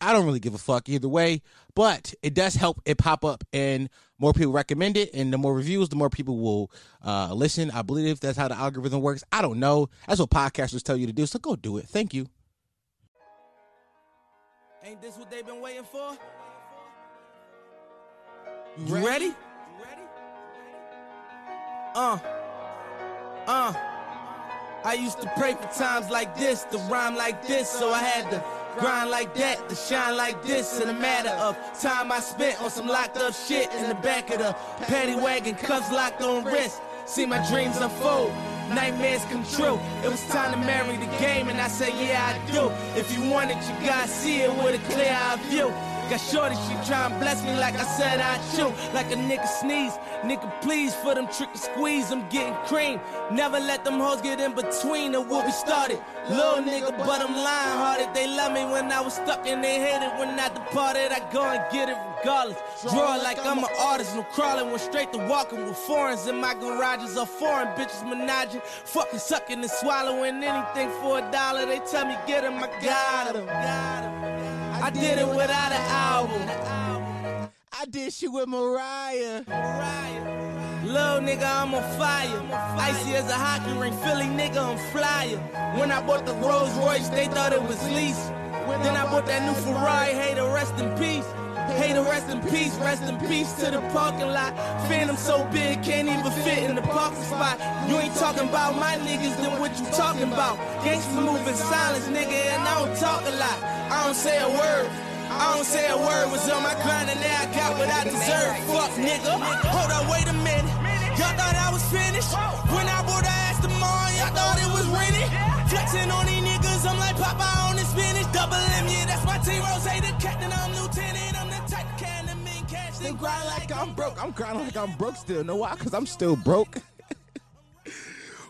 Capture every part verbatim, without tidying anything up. I don't really give a fuck either way, but it does help it pop up and more people recommend it. And the more reviews, the more people will uh, listen. I believe that's how the algorithm works. I don't know. That's what podcasters tell you to do. So go do it. Thank you. Ain't this what they've been waiting for? You ready? ready? You ready? Uh. Uh. I used to pray for times like this, to rhyme like this, so I had to grind like that, to shine like this. In a matter of time I spent on some locked up shit in the back of the paddy wagon, cuffs locked on wrist. See my dreams unfold, nightmares come true. It was time to marry the game and I said, yeah, I do. If you want it, you gotta see it with a clear eye view. Got shorty, she try and bless me like I said I chew. Like a nigga sneeze, nigga please, for them trick and squeeze, I'm getting cream. Never let them hoes get in between of what we started. Little nigga, but I'm lion-hearted. They love me when I was stuck and they hated when I departed. I go and get it regardless. Draw like I'm an artist, no crawling, went straight to walking with foreigns. In my garages are foreign bitches menaging, fucking sucking and swallowing anything for a dollar. They tell me get him, I got him. Got him. I did it without an album. I did shit with Mariah. Mariah. Little nigga, I'm on fire. Icy as a hockey ring. Philly nigga, I'm flyer. When I bought the Rolls Royce, they thought it was lease. Then I bought that new Ferrari. Hey, to rest in peace. Hey, to rest in peace. Rest in peace to the parking lot. Phantom so big, can't even fit in the parking spot. You ain't talking about my niggas, then what you talking about? Gangsters move in silence, nigga, and I don't talk a lot. I don't say a word, I don't say a word. Was on my grind and now I got what I deserve. Fuck nigga, hold up, wait a minute. Y'all thought I was finished? When I bought the ass tomorrow, y'all thought it was rented. Flexing on these niggas, I'm like Popeye on the spinach. Double M, yeah, that's my team. Rose, the captain, I'm lieutenant. I'm the type can of men catch. Then grind like I'm broke. I'm grinding like I'm broke still. Know why? Because I'm still broke.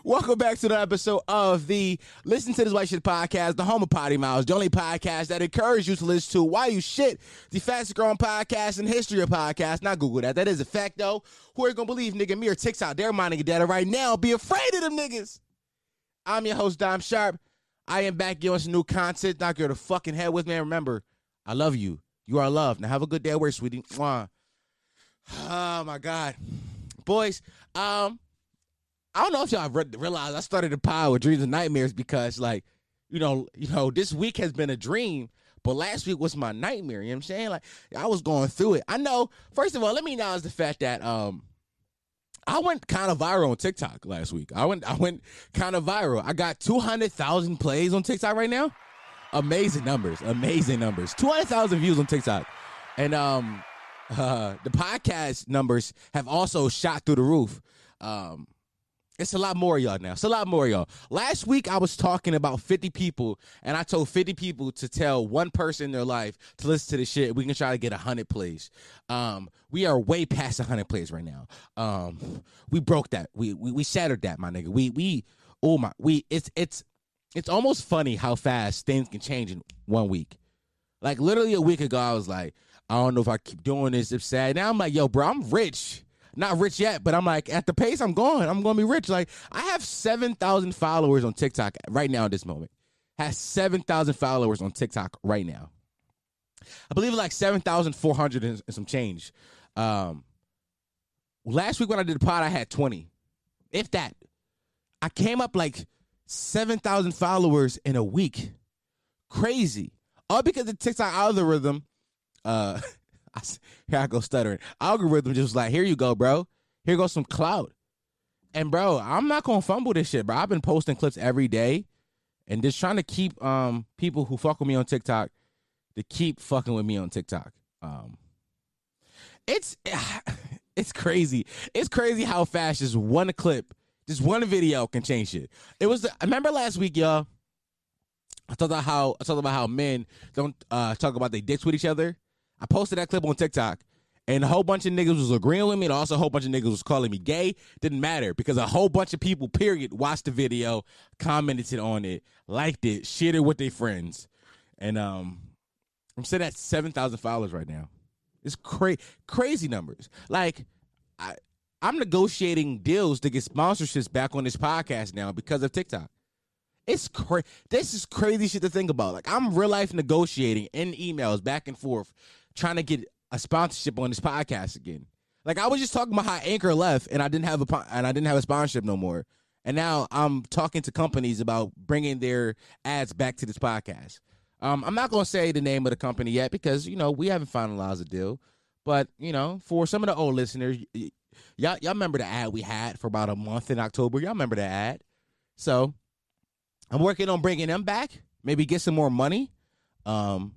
Welcome back to the episode of the Listen to This While You Shit podcast, the home of potty mouths, the only podcast that encourages you to listen to while you shit, the fastest growing podcast in the history of podcasts. Not Google that. That is a fact, though. Who are you going to believe, nigga? Me or TikTok? They're minding your data right now. Be afraid of them niggas. I'm your host, Dom Sharp. I am back giving some new content. Knock your fucking head with me. And remember, I love you. You are loved. Now have a good day at work, sweetie. Mwah. Oh, my God. Boys, um... I don't know if y'all re- realize I started a pile with dreams and nightmares because, like, you know, you know, this week has been a dream, but last week was my nightmare. You know what I'm saying? Like, I was going through it. I know. First of all, let me acknowledge the fact that um, I went kind of viral on TikTok last week. I went, I went kind of viral. I got two hundred thousand plays on TikTok right now. Amazing numbers. Amazing numbers. Two hundred thousand views on TikTok, and um, uh, the podcast numbers have also shot through the roof. Um. It's a lot more of y'all now. It's a lot more of y'all. Last week, I was talking about fifty people, and I told fifty people to tell one person in their life to listen to this shit. We can try to get one hundred plays. Um, we are way past one hundred plays right now. Um, we broke that. We, we we shattered that, my nigga. We we oh my we. It's it's it's almost funny how fast things can change in one week. Like literally a week ago, I was like, I don't know if I keep doing this. It's sad. Now I'm like, yo, bro, I'm rich. Not rich yet, but I'm like, at the pace I'm going, I'm going to be rich. Like, I have seven thousand followers on TikTok right now at this moment. Has seven thousand followers on TikTok right now. I believe like seven thousand four hundred and some change. Um, last week when I did the pod, I had twenty. If that. I came up like seven thousand followers in a week. Crazy. All because the TikTok algorithm, uh... I, here I go stuttering. Algorithm just like, here you go, bro. Here goes some clout. And, bro, I'm not going to fumble this shit, bro. I've been posting clips every day and just trying to keep um people who fuck with me on TikTok to keep fucking with me on TikTok. Um, It's it's crazy. It's crazy how fast just one clip, just one video can change shit. It was the, I remember last week, y'all, I talked about how, I talked about how men don't uh, talk about their dicks with each other. I posted that clip on TikTok, and a whole bunch of niggas was agreeing with me, and also a whole bunch of niggas was calling me gay. Didn't matter, because a whole bunch of people, period, watched the video, commented on it, liked it, shared it with their friends. And um, I'm sitting at seven thousand followers right now. It's cra- crazy numbers. Like, I, I'm negotiating deals to get sponsorships back on this podcast now because of TikTok. It's cra- This is crazy shit to think about. Like, I'm real-life negotiating in emails back and forth, trying to get a sponsorship on this podcast again. Like, I was just talking about how Anchor left, and I didn't have a and I didn't have a sponsorship no more. And now I'm talking to companies about bringing their ads back to this podcast. Um, I'm not going to say the name of the company yet because, you know, we haven't finalized a deal. But, you know, for some of the old listeners, y- y'all y'all remember the ad we had for about a month in October? Y'all remember the ad? So I'm working on bringing them back, maybe get some more money. Um,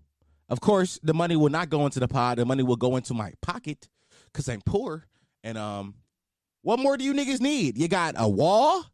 of course, the money will not go into the pod. The money will go into my pocket because I'm poor. And um, what more do you niggas need? You got a wall?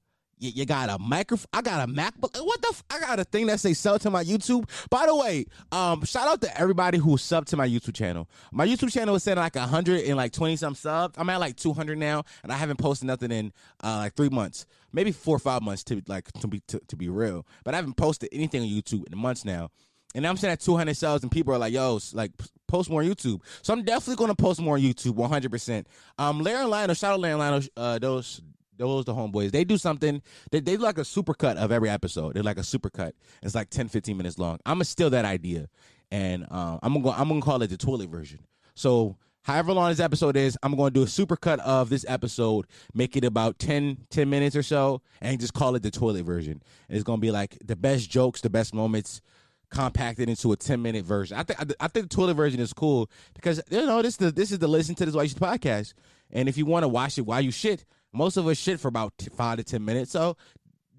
You got a microphone. I got a MacBook. What the? F- I got a thing that say sub to my YouTube. By the way, um, shout out to everybody who subbed to my YouTube channel. My YouTube channel was sitting like a hundred and like twenty some subs. I'm at like two hundred now, and I haven't posted nothing in uh, like three months, maybe four or five months to like to be to, to be real. But I haven't posted anything on YouTube in months now, and I'm sitting at two hundred subs, and people are like, "Yo, like post more on YouTube." So I'm definitely gonna post more on YouTube, one hundred percent. Um, Larry Lionel, shout out Larry Lionel. Uh, those. Those the homeboys. They do something. They they do like a supercut of every episode. They're like a supercut. It's like ten, fifteen minutes long. I'm gonna steal that idea, and uh, I'm gonna go, I'm gonna call it the toilet version. So however long this episode is, I'm gonna do a supercut of this episode, make it about ten, ten minutes or so, and just call it the toilet version. And it's gonna be like the best jokes, the best moments, compacted into a ten minute version. I think I think the toilet version is cool because you know this the this is the Listen to This While You Shit podcast, and if you want to watch it while you shit. Most of us shit for about t- five to ten minutes, so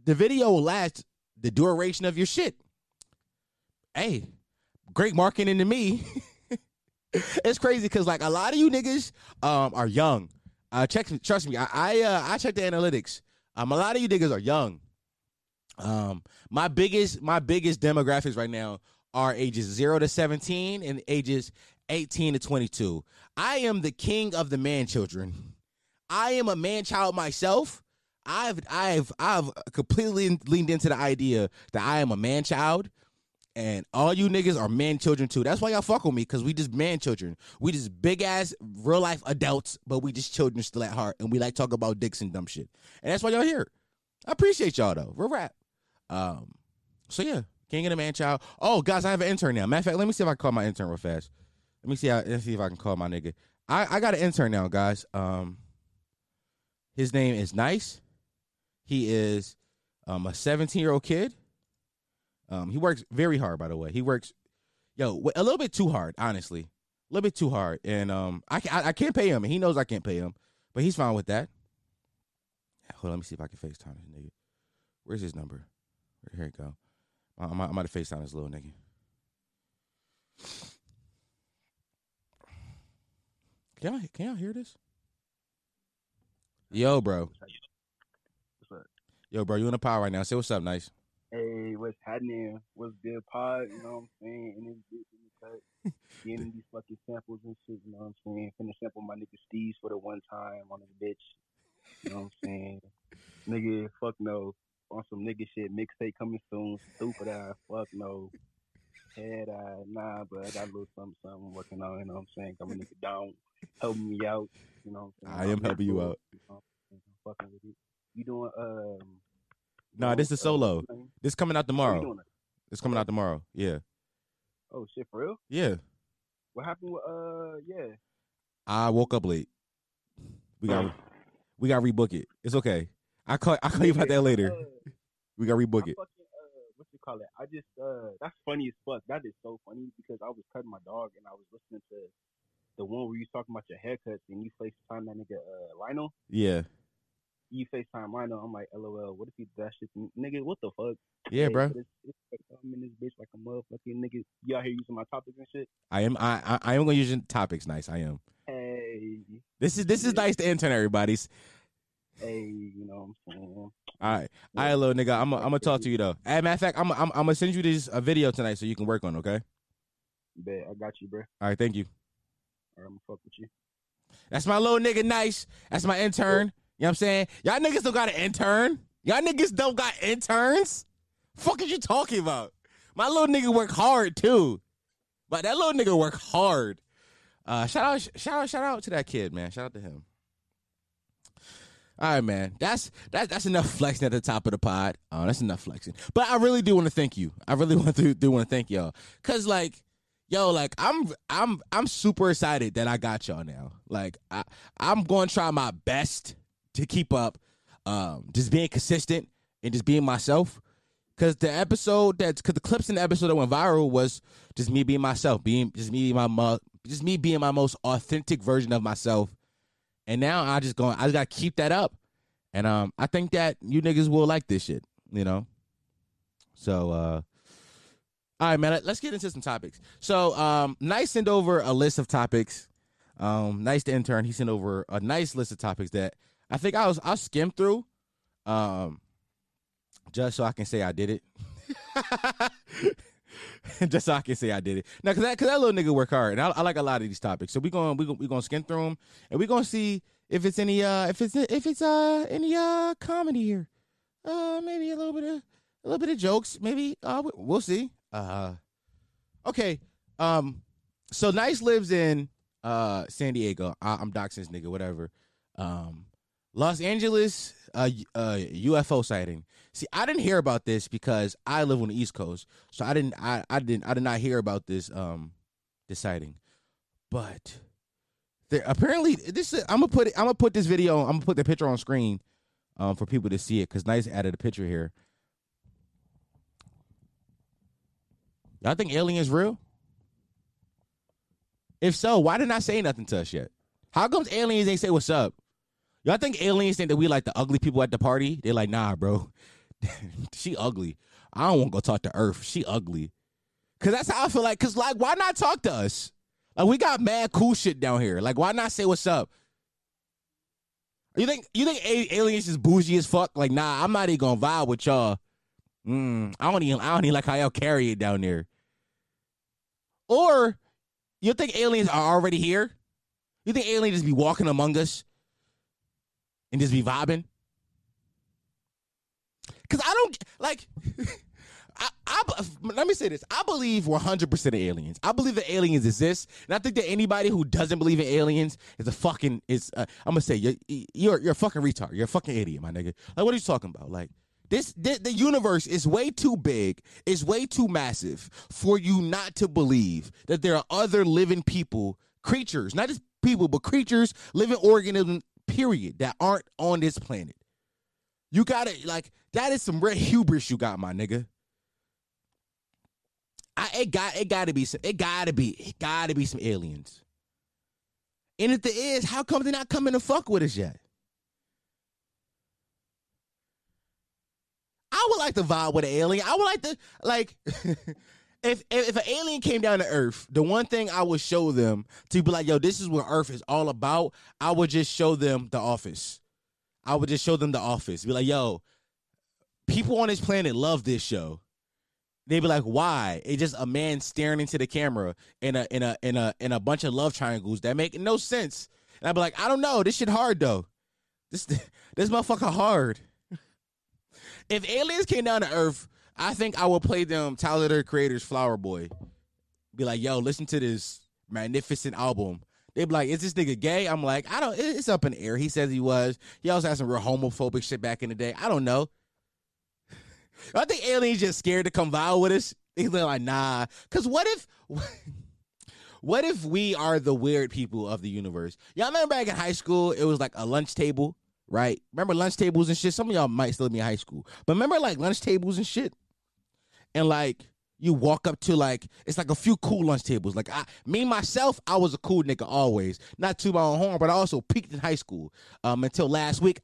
the video will last the duration of your shit. Hey, great marketing to me. It's crazy because like a lot of you niggas um, are young. Uh, check, trust me, I I, uh, I check the analytics. Um, a lot of you niggas are young. Um, my biggest my biggest demographics right now are ages zero to seventeen and ages eighteen to twenty-two. I am the king of the man children. I am a man-child myself. I've I've I've completely leaned into the idea that I am a man-child, and all you niggas are man-children too. That's why y'all fuck with me, because we just man-children. We just big-ass, real-life adults, but we just children still at heart, and we like talk about dicks and dumb shit. And that's why y'all here. I appreciate y'all, though. Real rap. Um, so, yeah. King of the man-child. Oh, guys, I have an intern now. Matter of fact, let me see if I can call my intern real fast. Let me see, how, let's see if I can call my nigga. I, I got an intern now, guys. Um... His name is Nice. He is um, a seventeen-year-old kid. Um, he works very hard, by the way. He works, yo, a little bit too hard, honestly. A little bit too hard. And um, I, I, I can't pay him. He knows I can't pay him, but he's fine with that. Hold on, let me see if I can FaceTime this nigga. Where's his number? Here it go. I'm, I'm about to FaceTime this little nigga. Can y'all, can y'all hear this? Yo, bro. What's up? Yo, bro, you in the pod right now. Say what's up, Nice. Hey, what's happening? What's good, pod? You know what I'm saying? And it's big in the cut. Getting these fucking samples and shit, you know what I'm saying? Finna sample my nigga Steve for the one time on his bitch. You know what I'm saying? Nigga, fuck no. On some nigga shit, mixtape coming soon. Stupid eye, fuck no. Head eye, nah, but I got a little something, something working on, you know what I'm saying? Coming nigga down, helping me out. You know what I'm saying? I am helping you out. You doing um Nah, this is solo. This coming out tomorrow. It's coming out tomorrow. Yeah. Oh shit, for real? Yeah. What happened with uh yeah. I woke up late. We got we gotta rebook it. It's okay. I call I call you about that later. We gotta rebook it. What you call it? I just uh that's funny as fuck. That is so funny because I was cutting my dog and I was listening to the one where you talking about your haircuts and you FaceTime that nigga uh, Lionel. Yeah. You FaceTime Lionel. I'm like, LOL. What if he does shit, nigga? What the fuck? Yeah, hey, bro. It's, it's like, I'm in this bitch like a motherfucking nigga. Y'all here using my topics and shit. I am. I. I, I am gonna use your topics. Nice. I am. Hey. This is this is yeah. Nice to intern everybody's. Hey, you know what I'm saying. All right, yeah. All right, little nigga. I'm. A, I'm gonna talk to you though. As a matter of fact, I'm. I'm. I'm gonna send you this a video tonight so you can work on. Okay. Bet. I got you, bro. All right. Thank you. I'm gonna fuck with you. That's my little nigga, Nice. That's my intern. You know what I'm saying? Y'all niggas don't got an intern. Y'all niggas don't got interns. Fuck is you talking about? My little nigga work hard too. But that little nigga work hard. Uh, shout out, shout out, shout out to that kid, man. Shout out to him. All right, man. That's that's that's enough flexing at the top of the pod. Oh, that's enough flexing. But I really do want to thank you. I really want to do want to thank y'all. Cause like, yo, like I'm I'm I'm super excited that I got y'all now. Like I I'm going to try my best to keep up, um, just being consistent and just being myself. Cause the episode that's cause the clips in the episode that went viral was just me being myself, being just me being my mo- just me being my most authentic version of myself. And now I just going, I just gotta keep that up, and um, I think that you niggas will like this shit, you know. So, uh, all right, man, let's get into some topics. So, um, Nice sent over a list of topics. Um, Nice the intern, he sent over a nice list of topics that I think I was I skimmed through, um, just so I can say I did it. Just so I can say I did it. Now, because that, that little nigga work hard, and I, I like a lot of these topics. So we're going we we going to skim through them, and we're going to see if it's any uh if it's if it's uh any uh comedy here. Uh maybe a little bit of a little bit of jokes, maybe uh we'll see. Uh Okay. Um so Nice lives in uh San Diego. I, I'm doxing this nigga, whatever. Um Los Angeles, uh, uh, U F O sighting. See, I didn't hear about this because I live on the East Coast, so I didn't, I, I didn't, I did not hear about this, um, this sighting. But there apparently this. I'm gonna put, I'm gonna put this video. I'm gonna put the picture on screen, um, for people to see it because Nice added a picture here. Y'all think aliens real? If so, why didn't I say nothing to us yet? How come aliens ain't say what's up? Y'all think aliens think that we like the ugly people at the party? They're like, nah, bro. She ugly. I don't want to go talk to Earth. She ugly. Because that's how I feel like. Because, like, why not talk to us? Like, we got mad cool shit down here. Like, why not say what's up? You think you think a- aliens is bougie as fuck? Like, nah, I'm not even going to vibe with y'all. Mm, I don't even, I don't even like how y'all carry it down there. Or you think aliens are already here? You think aliens just be walking among us? And just be vibing, cause I don't like. I, I let me say this: I believe one hundred percent of aliens. I believe that aliens exist, and I think that anybody who doesn't believe in aliens is a fucking is. Uh, I'm gonna say you're, you're you're a fucking retard. You're a fucking idiot, my nigga. Like, what are you talking about? Like this, this, the universe is way too big, is way too massive for you not to believe that there are other living people, creatures, not just people, but creatures, living organisms. Period. That aren't on this planet. You gotta like that is some red hubris you got, my nigga. I it got it gotta be some it gotta be it gotta be some aliens. And if there is, how come they're not coming to fuck with us yet? I would like to vibe with an alien. I would like to like. If, if if an alien came down to Earth, the one thing I would show them to be like, yo, this is what Earth is all about. I would just show them The Office. I would just show them The Office. Be like, yo, people on this planet love this show. They'd be like, why? It's just a man staring into the camera in a in a in a in a bunch of love triangles that make no sense. And I'd be like, I don't know. This shit hard though. This this motherfucker hard. If aliens came down to Earth. I think I will play them Tyler, the Creator's Flower Boy. Be like, yo, listen to this magnificent album. They be like, is this nigga gay? I'm like, I don't, it's up in the air. He says he was. He also had some real homophobic shit back in the day. I don't know. I think aliens just scared to come vibe with us. They're like, nah. Because what if, what if we are the weird people of the universe? Y'all remember back in high school, it was like a lunch table, right? Remember lunch tables and shit? Some of y'all might still be in high school. But remember like lunch tables and shit? And, like, you walk up to, like, it's like a few cool lunch tables. Like, I, me, myself, I was a cool nigga always. Not to my own horn, but I also peaked in high school um, until last week.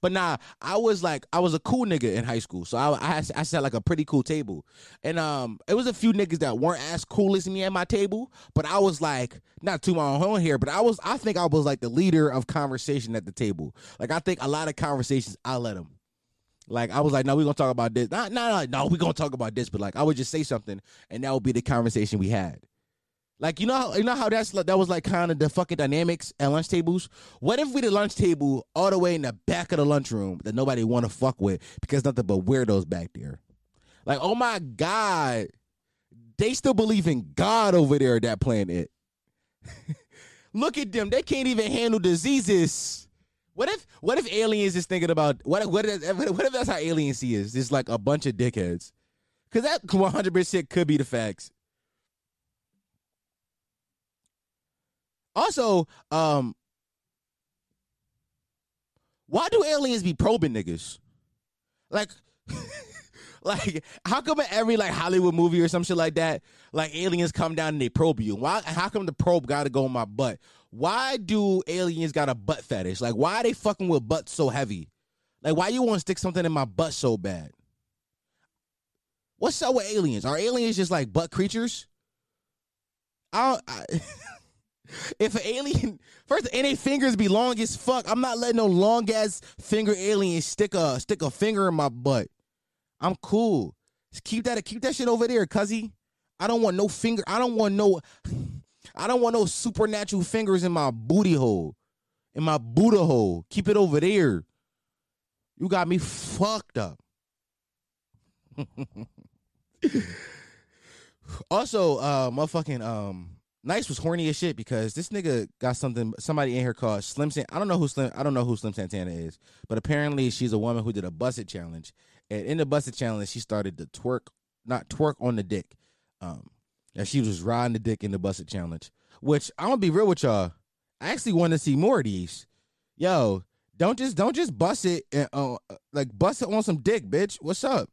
But, nah, I was, like, I was a cool nigga in high school. So, I, I, I sat, like, a pretty cool table. And um, it was a few niggas that weren't as cool as me at my table. But I was, like, not to my own horn here, but I was, I think I was, like, the leader of conversation at the table. Like, I think a lot of conversations, I let them. Like, I was like, no, we're going to talk about this. No, no, no, no, we're going to talk about this. But, like, I would just say something, and that would be the conversation we had. Like, you know, you know how that's that was like kind of the fucking dynamics at lunch tables. What if we the lunch table all the way in the back of the lunchroom that nobody want to fuck with because nothing but weirdos back there? Like, oh my God, they still believe in God over there that playing it. Look at them; they can't even handle diseases. What if what if aliens is thinking about what if, what if what if that's how aliens see is? It's like a bunch of dickheads, because that one hundred percent could be the facts. Also, um, why do aliens be probing niggas? Like, like how come in every like Hollywood movie or some shit like that, like aliens come down and they probe you? Why? How come the probe gotta go in my butt? Why do aliens got a butt fetish? Like, why are they fucking with butts so heavy? Like, why you want to stick something in my butt so bad? What's up with aliens? Are aliens just like butt creatures? I don't. I, If an alien, first, and they fingers be long as fuck. I'm not letting no long ass finger alien stick a stick a finger in my butt. I'm cool. Just keep that keep that shit over there, cuzzy. I don't want no finger. I don't want no. I don't want no supernatural fingers in my booty hole, in my Buddha hole. Keep it over there. You got me fucked up. Also, uh, motherfucking um. Nice was horny as shit because this nigga got something. Somebody in here called Slim Santana. I don't know who Slim. I don't know who Slim Santana is, but apparently she's a woman who did a busted challenge. And in the busted challenge, she started to twerk, not twerk on the dick. Um, and she was riding the dick in the busted challenge. Which I'm gonna be real with y'all. I actually want to see more of these. Yo, don't just don't just bust it and uh, like bust it on some dick, bitch. What's up?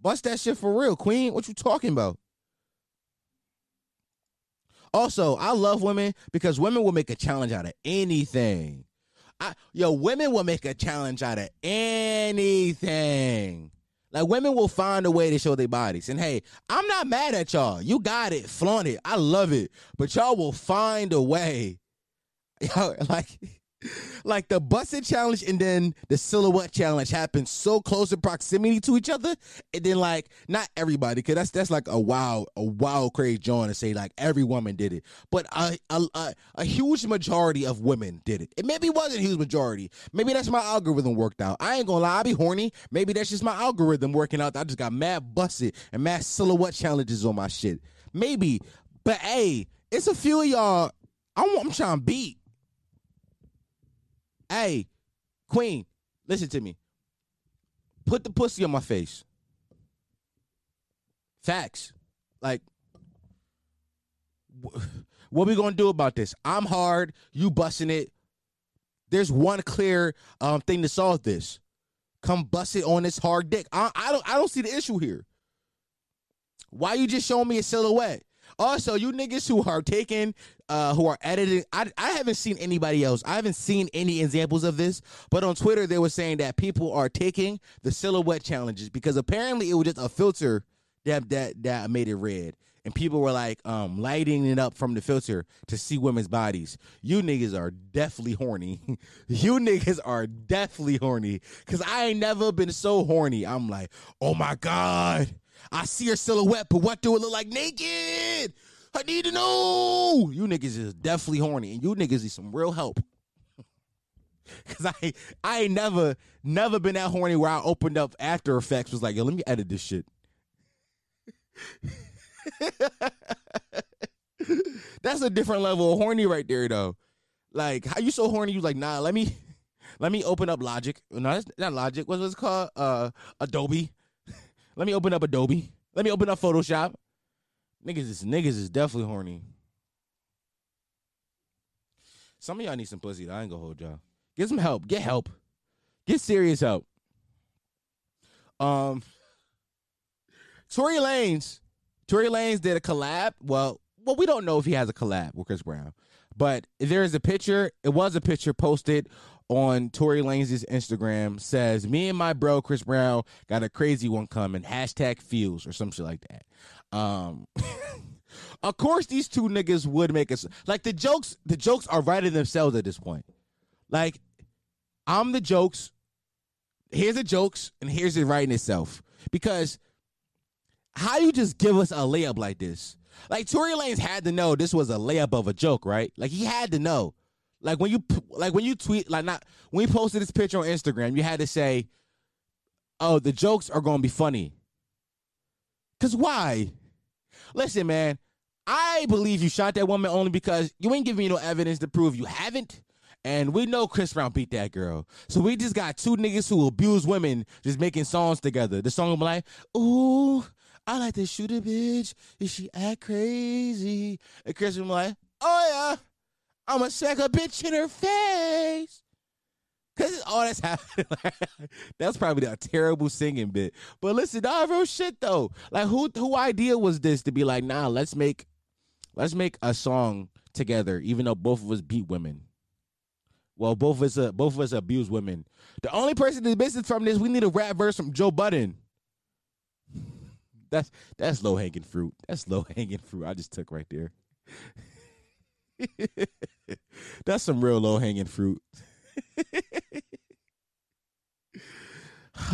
Bust that shit for real, queen. What you talking about? Also, I love women because women will make a challenge out of anything. I, yo, women will make a challenge out of anything. Like, women will find a way to show their bodies. And, hey, I'm not mad at y'all. You got it. Flaunt it. I love it. But y'all will find a way. Yo, like, like the busted challenge and then the silhouette challenge happen so close in proximity to each other, and then like not everybody, because that's that's like a wild a wild crazy joint to say like every woman did it, but a, a a a huge majority of women did it. It maybe wasn't a huge majority. Maybe that's my algorithm worked out. I ain't gonna lie, I be horny. Maybe that's just my algorithm working out. I just got mad busted and mad silhouette challenges on my shit. Maybe, but hey, it's a few of y'all. I'm, I'm trying to beat. Hey, queen, listen to me. Put the pussy on my face. Facts. Like, what we gonna do about this? I'm hard. You busting it. There's one clear um, thing to solve this. Come bust it on this hard dick. I, I don't. I don't see the issue here. Why you just showing me a silhouette? Also, you niggas who are taking, uh, who are editing, I, I haven't seen anybody else. I haven't seen any examples of this, but on Twitter, they were saying that people are taking the silhouette challenges because apparently it was just a filter that that, that made it red. And people were like um, lighting it up from the filter to see women's bodies. You niggas are deathly horny. You niggas are deathly horny because I ain't never been so horny. I'm like, oh, my God. I see her silhouette, but what do it look like naked? I need to know. You niggas is definitely horny, and you niggas need some real help. Cause I I ain't never never been that horny where I opened up After Effects was like, yo, let me edit this shit. That's a different level of horny right there, though. Like, how you so horny? You like, nah, let me let me open up Logic. No, that's not Logic. What's it's called? Uh, Adobe. Let me open up Adobe. Let me open up Photoshop. Niggas is, niggas is definitely horny. Some of y'all need some pussy. I ain't gonna hold y'all. Get some help. Get help. Get serious help. Um, Tory Lanez. Tory Lanez did a collab. Well, well, we don't know if he has a collab with Chris Brown. But there is a picture. It was a picture posted on Tory Lanez's Instagram, says, me and my bro Chris Brown got a crazy one coming, hashtag feels, or some shit like that. Um, of course, these two niggas would make us, like, the jokes, the jokes are writing themselves at this point. Like, I'm the jokes, here's the jokes, and here's it writing itself. Because how you just give us a layup like this? Like, Tory Lanez had to know this was a layup of a joke, right? Like, he had to know. Like, when you like when you tweet, like, not when you posted this picture on Instagram, you had to say, oh, the jokes are going to be funny. Because why? Listen, man, I believe you shot that woman only because you ain't giving me no evidence to prove you haven't. And we know Chris Brown beat that girl. So we just got two niggas who abuse women just making songs together. The song will be like, ooh, I like to shoot a bitch. Is she act crazy? And Chris will be like, oh, yeah, I'm going to smack a bitch in her face. Because all that's happening. That's probably a terrible singing bit. But listen, I real shit, though. Like, who who idea was this to be like, nah, let's make, let's make a song together, even though both of us beat women. Well, both of us, uh, both of us abuse women. The only person that's missing from this, we need a rap verse from Joe Budden. That's that's low hanging fruit. That's low hanging fruit. I just took right there. That's some real low hanging fruit.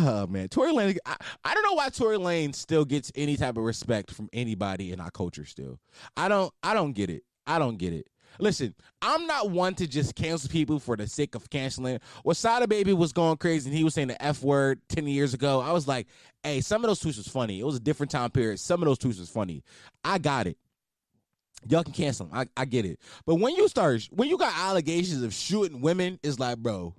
Oh man, Tory Lanez. I, I don't know why Tory Lanez still gets any type of respect from anybody in our culture. Still, I don't. I don't get it. I don't get it. Listen, I'm not one to just cancel people for the sake of canceling. When Sada Baby was going crazy and he was saying the F word ten years ago, I was like, hey, some of those tweets was funny. It was a different time period. Some of those tweets was funny. I got it. Y'all can cancel them. I, I get it. But when you start, when you got allegations of shooting women, it's like, bro,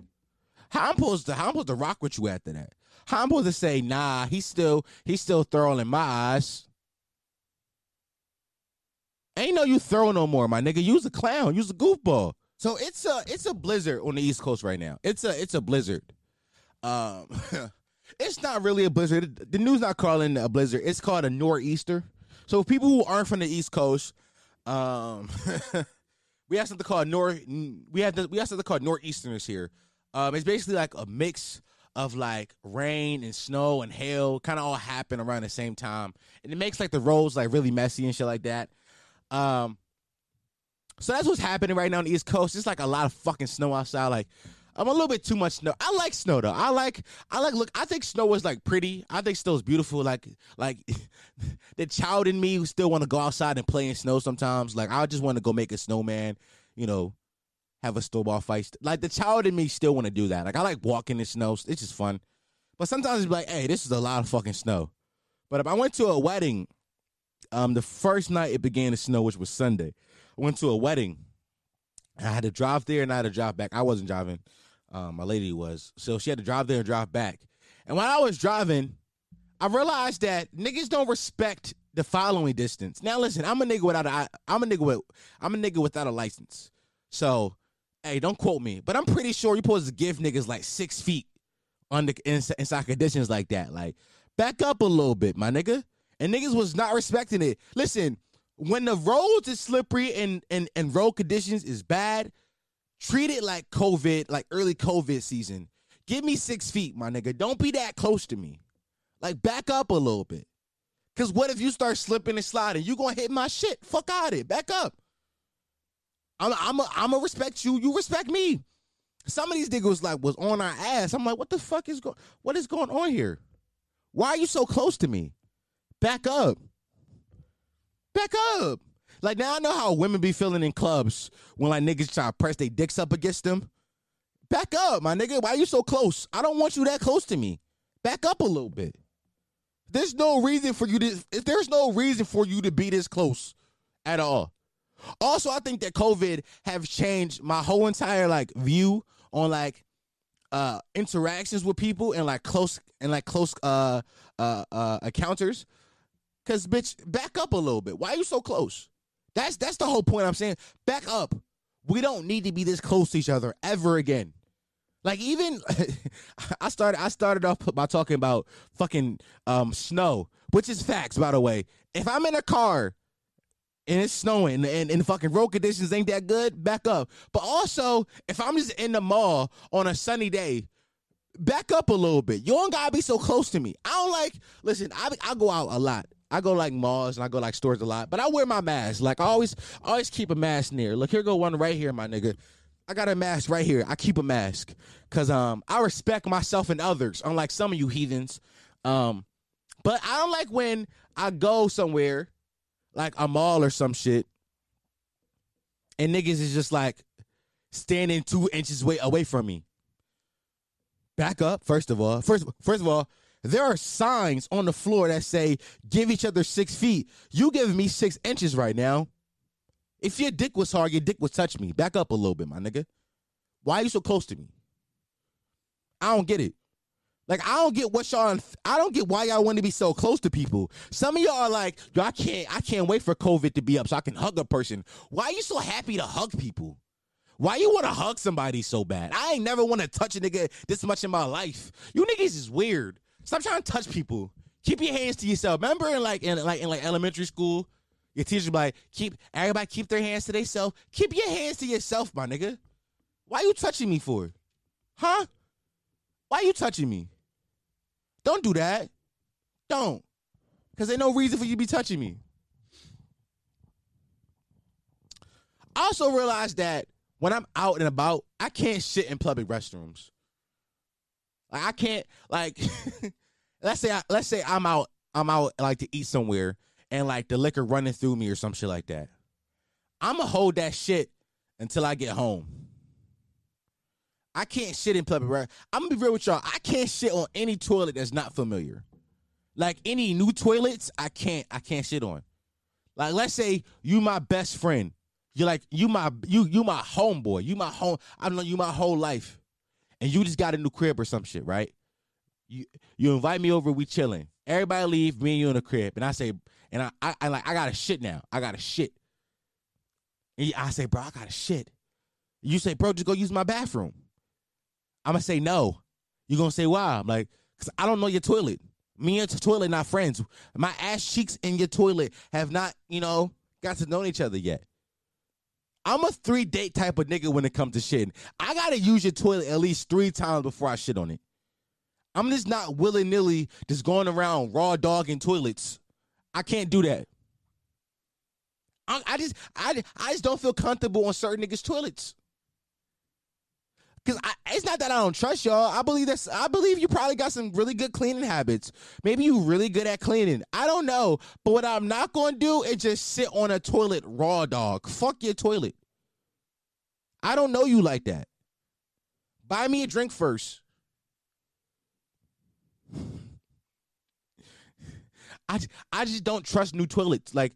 how I'm supposed to, how I'm supposed to rock with you after that? How I'm supposed to say, nah, he's still, he's still throwing in my eyes. Ain't no you throw no more, my nigga. You's a clown. You's a goofball. So it's a it's a blizzard on the East Coast right now. It's a it's a blizzard. Um, it's not really a blizzard. The news not calling it a blizzard. It's called a nor'easter. So people who aren't from the East Coast, um, we have something called nor we have the, we have something called nor'easterners here. Um, it's basically like a mix of like rain and snow and hail, kind of all happen around the same time, and it makes like the roads like really messy and shit like that. Um, so that's what's happening right now on the East Coast. It's like a lot of fucking snow outside. Like, I'm a little bit too much snow. I like snow though. I like, I like, look, I think snow is like pretty. I think snow is beautiful. Like, like the child in me who still want to go outside and play in snow sometimes. Like, I just want to go make a snowman, you know, have a snowball fight. Like the child in me still want to do that. Like, I like walking in snow. It's just fun. But sometimes it's like, hey, this is a lot of fucking snow. But if I went to a wedding, Um, the first night it began to snow, which was Sunday. I went to a wedding. I had to drive there and I had to drive back. I wasn't driving. Um, my lady was. So she had to drive there and drive back. And when I was driving, I realized that niggas don't respect the following distance. Now listen, I'm a nigga without a I'm a nigga with I'm a nigga without a license. So, hey, don't quote me. But I'm pretty sure you're supposed to give niggas like six feet under inside conditions like that. Like, back up a little bit, my nigga. And niggas was not respecting it. Listen, when the roads is slippery and, and, and road conditions is bad, treat it like COVID, like early COVID season. Give me six feet, my nigga. Don't be that close to me. Like, back up a little bit. Because what if you start slipping and sliding? You going to hit my shit. Fuck out of it. Back up. I'm I'm a, I'm a respect you. You respect me. Some of these niggas like, was on our ass. I'm like, what the fuck is going What is going on here? Why are you so close to me? Back up. Back up. Like, now I know how women be feeling in clubs when, like, niggas try to press their dicks up against them. Back up, my nigga. Why are you so close? I don't want you that close to me. Back up a little bit. There's no reason for you to, there's no reason for you to be this close at all. Also, I think that COVID have changed my whole entire, like, view on, like, uh, interactions with people and, like, close, and, like, close, uh, uh, uh, encounters. Cause bitch, back up a little bit. Why are you so close? That's that's the whole point I'm saying. Back up. We don't need to be this close to each other ever again. Like even I started I started off by talking about fucking um snow, which is facts, by the way. If I'm in a car and it's snowing and, and fucking road conditions ain't that good, back up. But also, if I'm just in the mall on a sunny day, back up a little bit. You don't gotta be so close to me. I don't like listen, I I go out a lot. I go like malls and I go like stores a lot, but I wear my mask. Like I always, always keep a mask near. Look, here go one right here, my nigga. I got a mask right here. I keep a mask because um I respect myself and others, unlike some of you heathens. Um, but I don't like when I go somewhere like a mall or some shit, and niggas is just like standing two inches way away from me. Back up, first of all. First, first of all, there are signs on the floor that say, give each other six feet. You giving me six inches right now. If your dick was hard, your dick would touch me. Back up a little bit, my nigga. Why are you so close to me? I don't get it. Like, I don't get what y'all, I don't get why y'all want to be so close to people. Some of y'all are like, yo, I can't, I can't wait for COVID to be up so I can hug a person. Why are you so happy to hug people? Why you want to hug somebody so bad? I ain't never want to touch a nigga this much in my life. You niggas is weird. Stop trying to touch people. Keep your hands to yourself. Remember in like in like in like elementary school, your teacher be like, keep everybody keep their hands to themselves. Keep your hands to yourself, my nigga. Why you touching me for? Huh? Why you touching me? Don't do that. Don't. Because there's no reason for you to be touching me. I also realized that when I'm out and about, I can't shit in public restrooms. Like I can't, like, let's say I, let's say I'm out, I'm out like to eat somewhere and like the liquor running through me or some shit like that. I'ma hold that shit until I get home. I can't shit in public, right? I'm gonna be real with y'all. I can't shit on any toilet that's not familiar. Like any new toilets, I can't, I can't shit on. Like let's say you my best friend. You're like, you my you you my homeboy. You my home, I've known you my whole life. And you just got a new crib or some shit, right? You you invite me over, we chilling. Everybody leave, me and you in the crib. And I say, and I, I, I like, I got a shit now. I got a shit. And I say, bro, I got a shit. You say, bro, just go use my bathroom. I'm gonna say no. You gonna say why? I'm like, cause I don't know your toilet. Me and your toilet not friends. My ass cheeks and your toilet have not, you know, got to know each other yet. I'm a three-date type of nigga when it comes to shitting. I got to use your toilet at least three times before I shit on it. I'm just not willy-nilly just going around raw dogging toilets. I can't do that. I, I just I, I just don't feel comfortable on certain niggas' toilets. Because it's not that I don't trust y'all. I believe that's, I believe you probably got some really good cleaning habits. Maybe you really good at cleaning. I don't know. But what I'm not going to do is just sit on a toilet raw dog. Fuck your toilet. I don't know you like that. Buy me a drink first. I, I just don't trust new toilets. Like,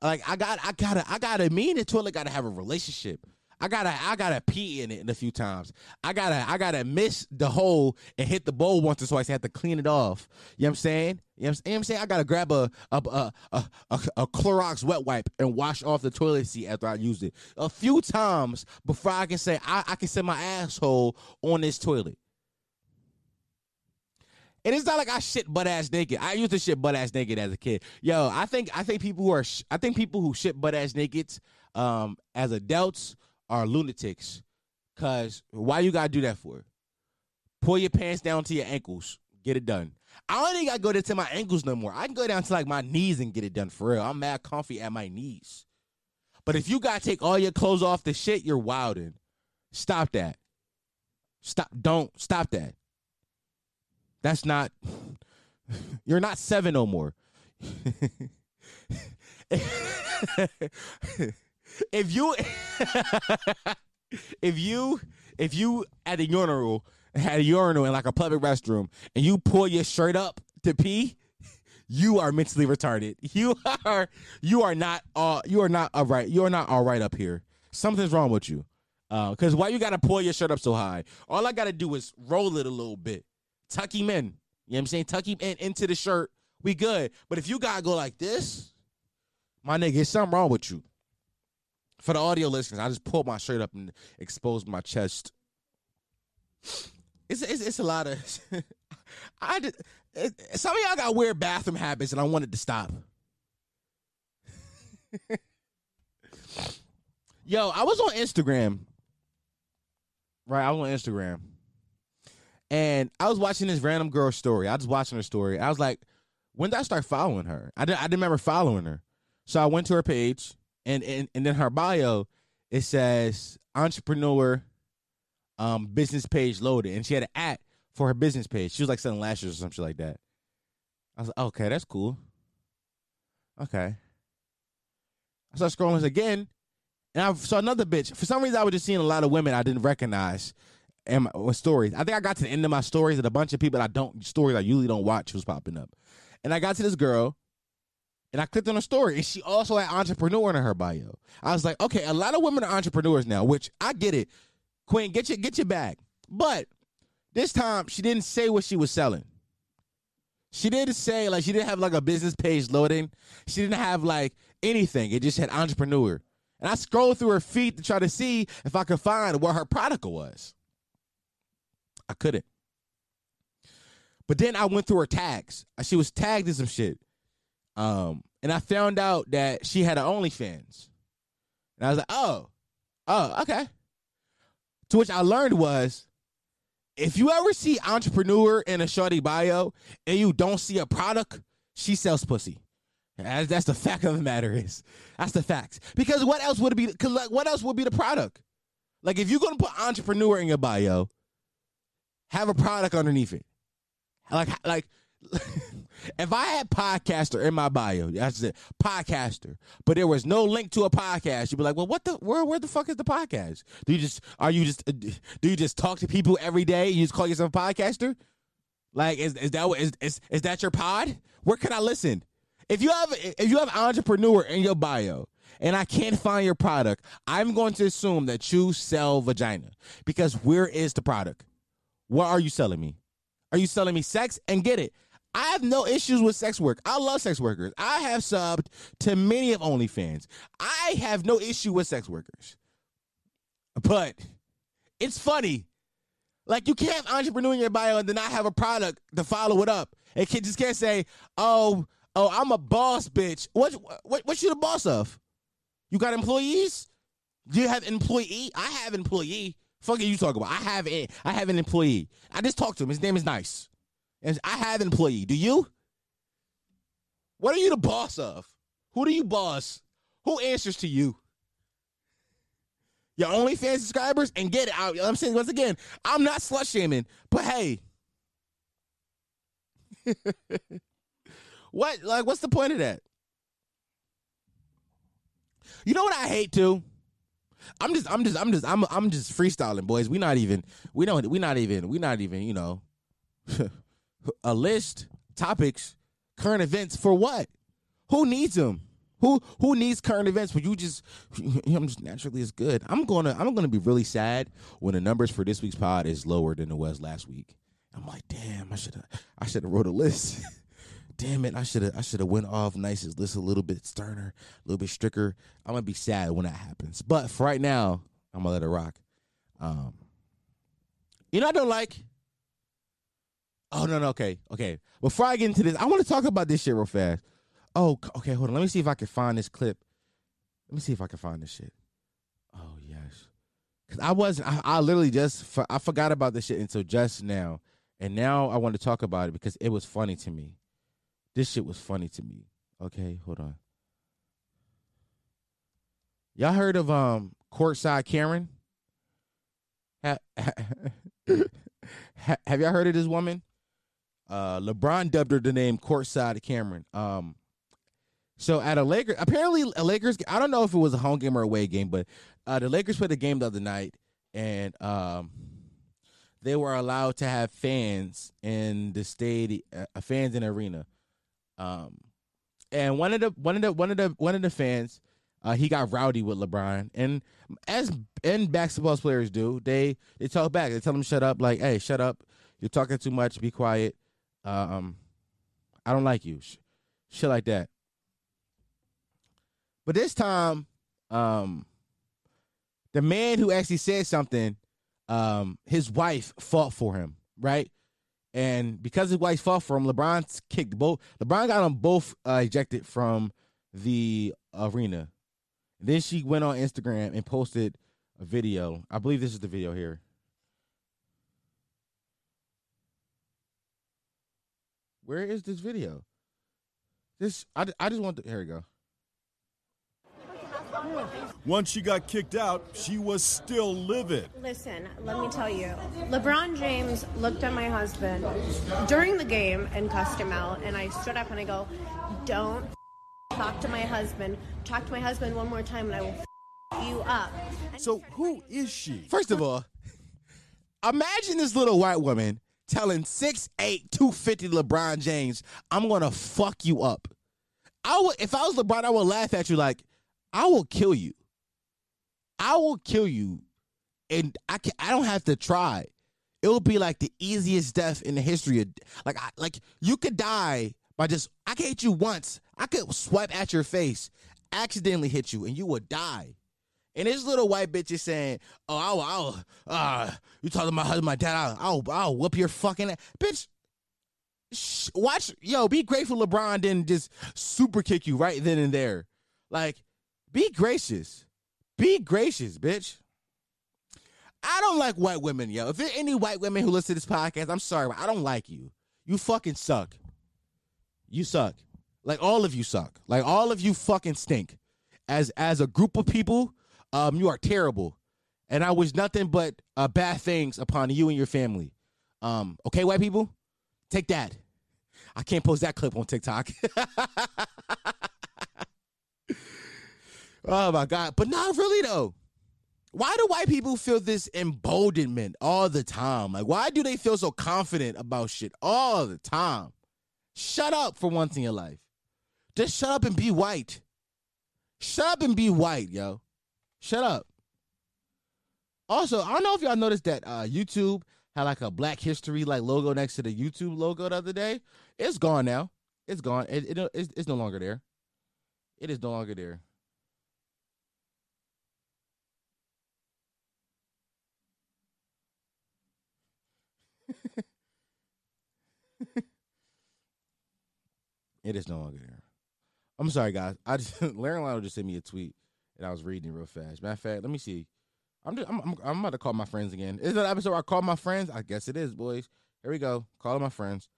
like I got, I gotta, I gotta, me and the toilet gotta have a relationship. I gotta, I gotta pee in it in a few times. I gotta, I gotta miss the hole and hit the bowl once or twice. I have to clean it off. You know what I'm saying? You know what I'm saying? I gotta grab a a a a, a, a Clorox wet wipe and wash off the toilet seat after I use it a few times before I can say I, I can sit my asshole on this toilet. And it's not like I shit butt ass naked. I used to shit butt ass naked as a kid. Yo, I think I think people who are sh- I think people who shit butt ass naked um, as adults are lunatics, cause why you gotta do that for? Pull your pants down to your ankles, get it done. I don't think I go to my ankles no more. I can go down to like my knees and get it done for real. I'm mad comfy at my knees. But if you gotta take all your clothes off the shit, you're wilding. Stop that. Stop. Don't stop that. That's not. You're not seven no more. If you, if you, if you at a urinal, had a urinal in like a public restroom, and you pull your shirt up to pee, you are mentally retarded. You are, you are not, uh, you are not all right. You are not all right up here. Something's wrong with you. Uh, cause why you gotta pull your shirt up so high? All I gotta do is roll it a little bit, tuck him in. You know what I'm saying? Tuck him in into the shirt. We good. But if you gotta go like this, my nigga, there's something wrong with you. For the audio listeners, I just pulled my shirt up and exposed my chest. It's it's, it's a lot of. I did, it, some of y'all got weird bathroom habits, and I wanted to stop. Yo, I was on Instagram. Right, I was on Instagram, and I was watching this random girl's story. I was just watching her story. I was like, when did I start following her? I didn't. I didn't remember following her, so I went to her page. And, and and then her bio, it says entrepreneur, um, business page loaded, and she had an at for her business page. She was like selling lashes or something like that. I was like, okay, that's cool. Okay, I started scrolling again, and I saw another bitch. For some reason, I was just seeing a lot of women I didn't recognize in my stories. I think I got to the end of my stories and a bunch of people that I don't, stories I usually don't watch was popping up. And I got to this girl, and I clicked on her story, and she also had entrepreneur in her bio. I was like, okay, a lot of women are entrepreneurs now, which I get it. Quinn, get your, get your bag. But this time, she didn't say what she was selling. She didn't say, like, she didn't have, like, a business page loading. She didn't have, like, anything. It just had entrepreneur. And I scrolled through her feed to try to see if I could find what her product was. I couldn't. But then I went through her tags. She was tagged in some shit. Um, and I found out that she had an OnlyFans. And I was like, oh, oh, okay. To which I learned was, if you ever see entrepreneur in a shorty bio and you don't see a product, she sells pussy. That's the fact of the matter is. That's the facts. Because what else would it be? Because like, what else would be the product? Like, if you're gonna put entrepreneur in your bio, have a product underneath it. Like, like, if I had podcaster in my bio, that's it, podcaster, but there was no link to a podcast, you'd be like, well, what the, where, where the fuck is the podcast? Do you just, are you just, do you just talk to people every day? You just call yourself a podcaster? Like, is, is that, is, is, is that your pod? Where can I listen? If you have, if you have entrepreneur in your bio and I can't find your product, I'm going to assume that you sell vagina, because where is the product? What are you selling me? Are you selling me sex? And get it, I have no issues with sex work. I love sex workers. I have subbed to many of OnlyFans. I have no issue with sex workers. But it's funny. Like, you can't have entrepreneur in your bio and then not have a product to follow it up. It can, just can't say, oh, oh, I'm a boss, bitch. What, what, what you the boss of? You got employees? Do you have employee? I have employee. Fuck are you talking about? I have a, I have an employee. I just talked to him. His name is Nice. I have an employee. Do you? What are you the boss of? Who do you boss? Who answers to you? Your OnlyFans subscribers? And get it. I, I'm saying, once again, I'm not slut shaming, but hey. What? Like, what's the point of that? You know what I hate too? I'm just, I'm just, I'm just, I'm, I'm just freestyling, boys. We not even, we don't, we not even, we not even, you know. A list, topics, current events for what? Who needs them? Who who needs current events when you just, I'm just naturally as good? I'm gonna I'm gonna be really sad when the numbers for this week's pod is lower than it was last week. I'm like, damn, I should have I should have wrote a list. Damn it, I should have I should have went off Nice's list a little bit sterner, a little bit stricter. I'm gonna be sad when that happens. But for right now, I'm gonna let it rock. Um, you know, I don't like. Oh, no, no, okay, okay. Before I get into this, I want to talk about this shit real fast. Oh, okay, hold on. Let me see if I can find this clip. Let me see if I can find this shit. Oh, yes. Because I wasn't, I, I literally just, I forgot about this shit until just now. And now I want to talk about it because it was funny to me. This shit was funny to me. Okay, hold on. Y'all heard of um Courtside Karen? Ha- ha- have y'all heard of this woman? Uh, LeBron dubbed her the name Courtside Cameron. Um, so at a Lakers, apparently a Lakers, I don't know if it was a home game or away game, but uh, the Lakers played a game the other night, and um, they were allowed to have fans in the stadium, uh, fans in the arena. Um, and one of the one of the one of the one of the fans, uh, he got rowdy with LeBron, and as and basketball players do, they they talk back, they tell him shut up, like, hey, shut up, you're talking too much, be quiet. Um, I don't like you, Sh- shit like that. But this time, um, the man who actually said something, um, his wife fought for him, right? And because his wife fought for him, LeBron kicked both. LeBron got them both uh, ejected from the arena. And then she went on Instagram and posted a video. I believe this is the video here. Where is this video? This I, I just want to, here we go. Once she got kicked out, she was still livid. Listen, let me tell you, LeBron James looked at my husband during the game and cussed him out, and I stood up and I go, don't Talk to my husband. Talk to my husband one more time and I will f you up. And so who is she? First of all, imagine this little white woman telling six eight, two fifty LeBron James, I'm going to fuck you up. I would, if I was LeBron, I would laugh at you like, I will kill you. I will kill you. And I can, I don't have to try. It would be like the easiest death in the history of, like, I, like you could die by just, I could hit you once. I could swipe at your face, accidentally hit you, and you would die. And this little white bitch is saying, oh, I'll, I'll uh, you talking to my husband, my dad, I'll, I'll, I'll whoop your fucking ass. Bitch, sh- watch, yo, be grateful LeBron didn't just super kick you right then and there. Like, be gracious. Be gracious, bitch. I don't like white women, yo. If there's any white women who listen to this podcast, I'm sorry, but I don't like you. You fucking suck. You suck. Like, all of you suck. Like, all of you fucking stink. As as a group of people, um, you are terrible. And I wish nothing but uh, bad things upon you and your family. Um, okay, white people? Take that. I can't post that clip on TikTok. Oh, my God. But not really, though. Why do white people feel this emboldenment all the time? Like, why do they feel so confident about shit all the time? Shut up for once in your life. Just shut up and be white. Shut up and be white, yo. Shut up. Also, I don't know if y'all noticed that uh, YouTube had like a Black History like logo next to the YouTube logo the other day. It's gone now. It's gone. It, it, it's, it's no longer there. It is no longer there. It is no longer there. I'm sorry, guys. I just, Larry Lionel just sent me a tweet, and I was reading it real fast. Matter of fact, let me see. I'm just, I'm, I'm, I'm about to call my friends again. Is that an episode where I call my friends? I guess it is, boys. Here we go. Calling my friends.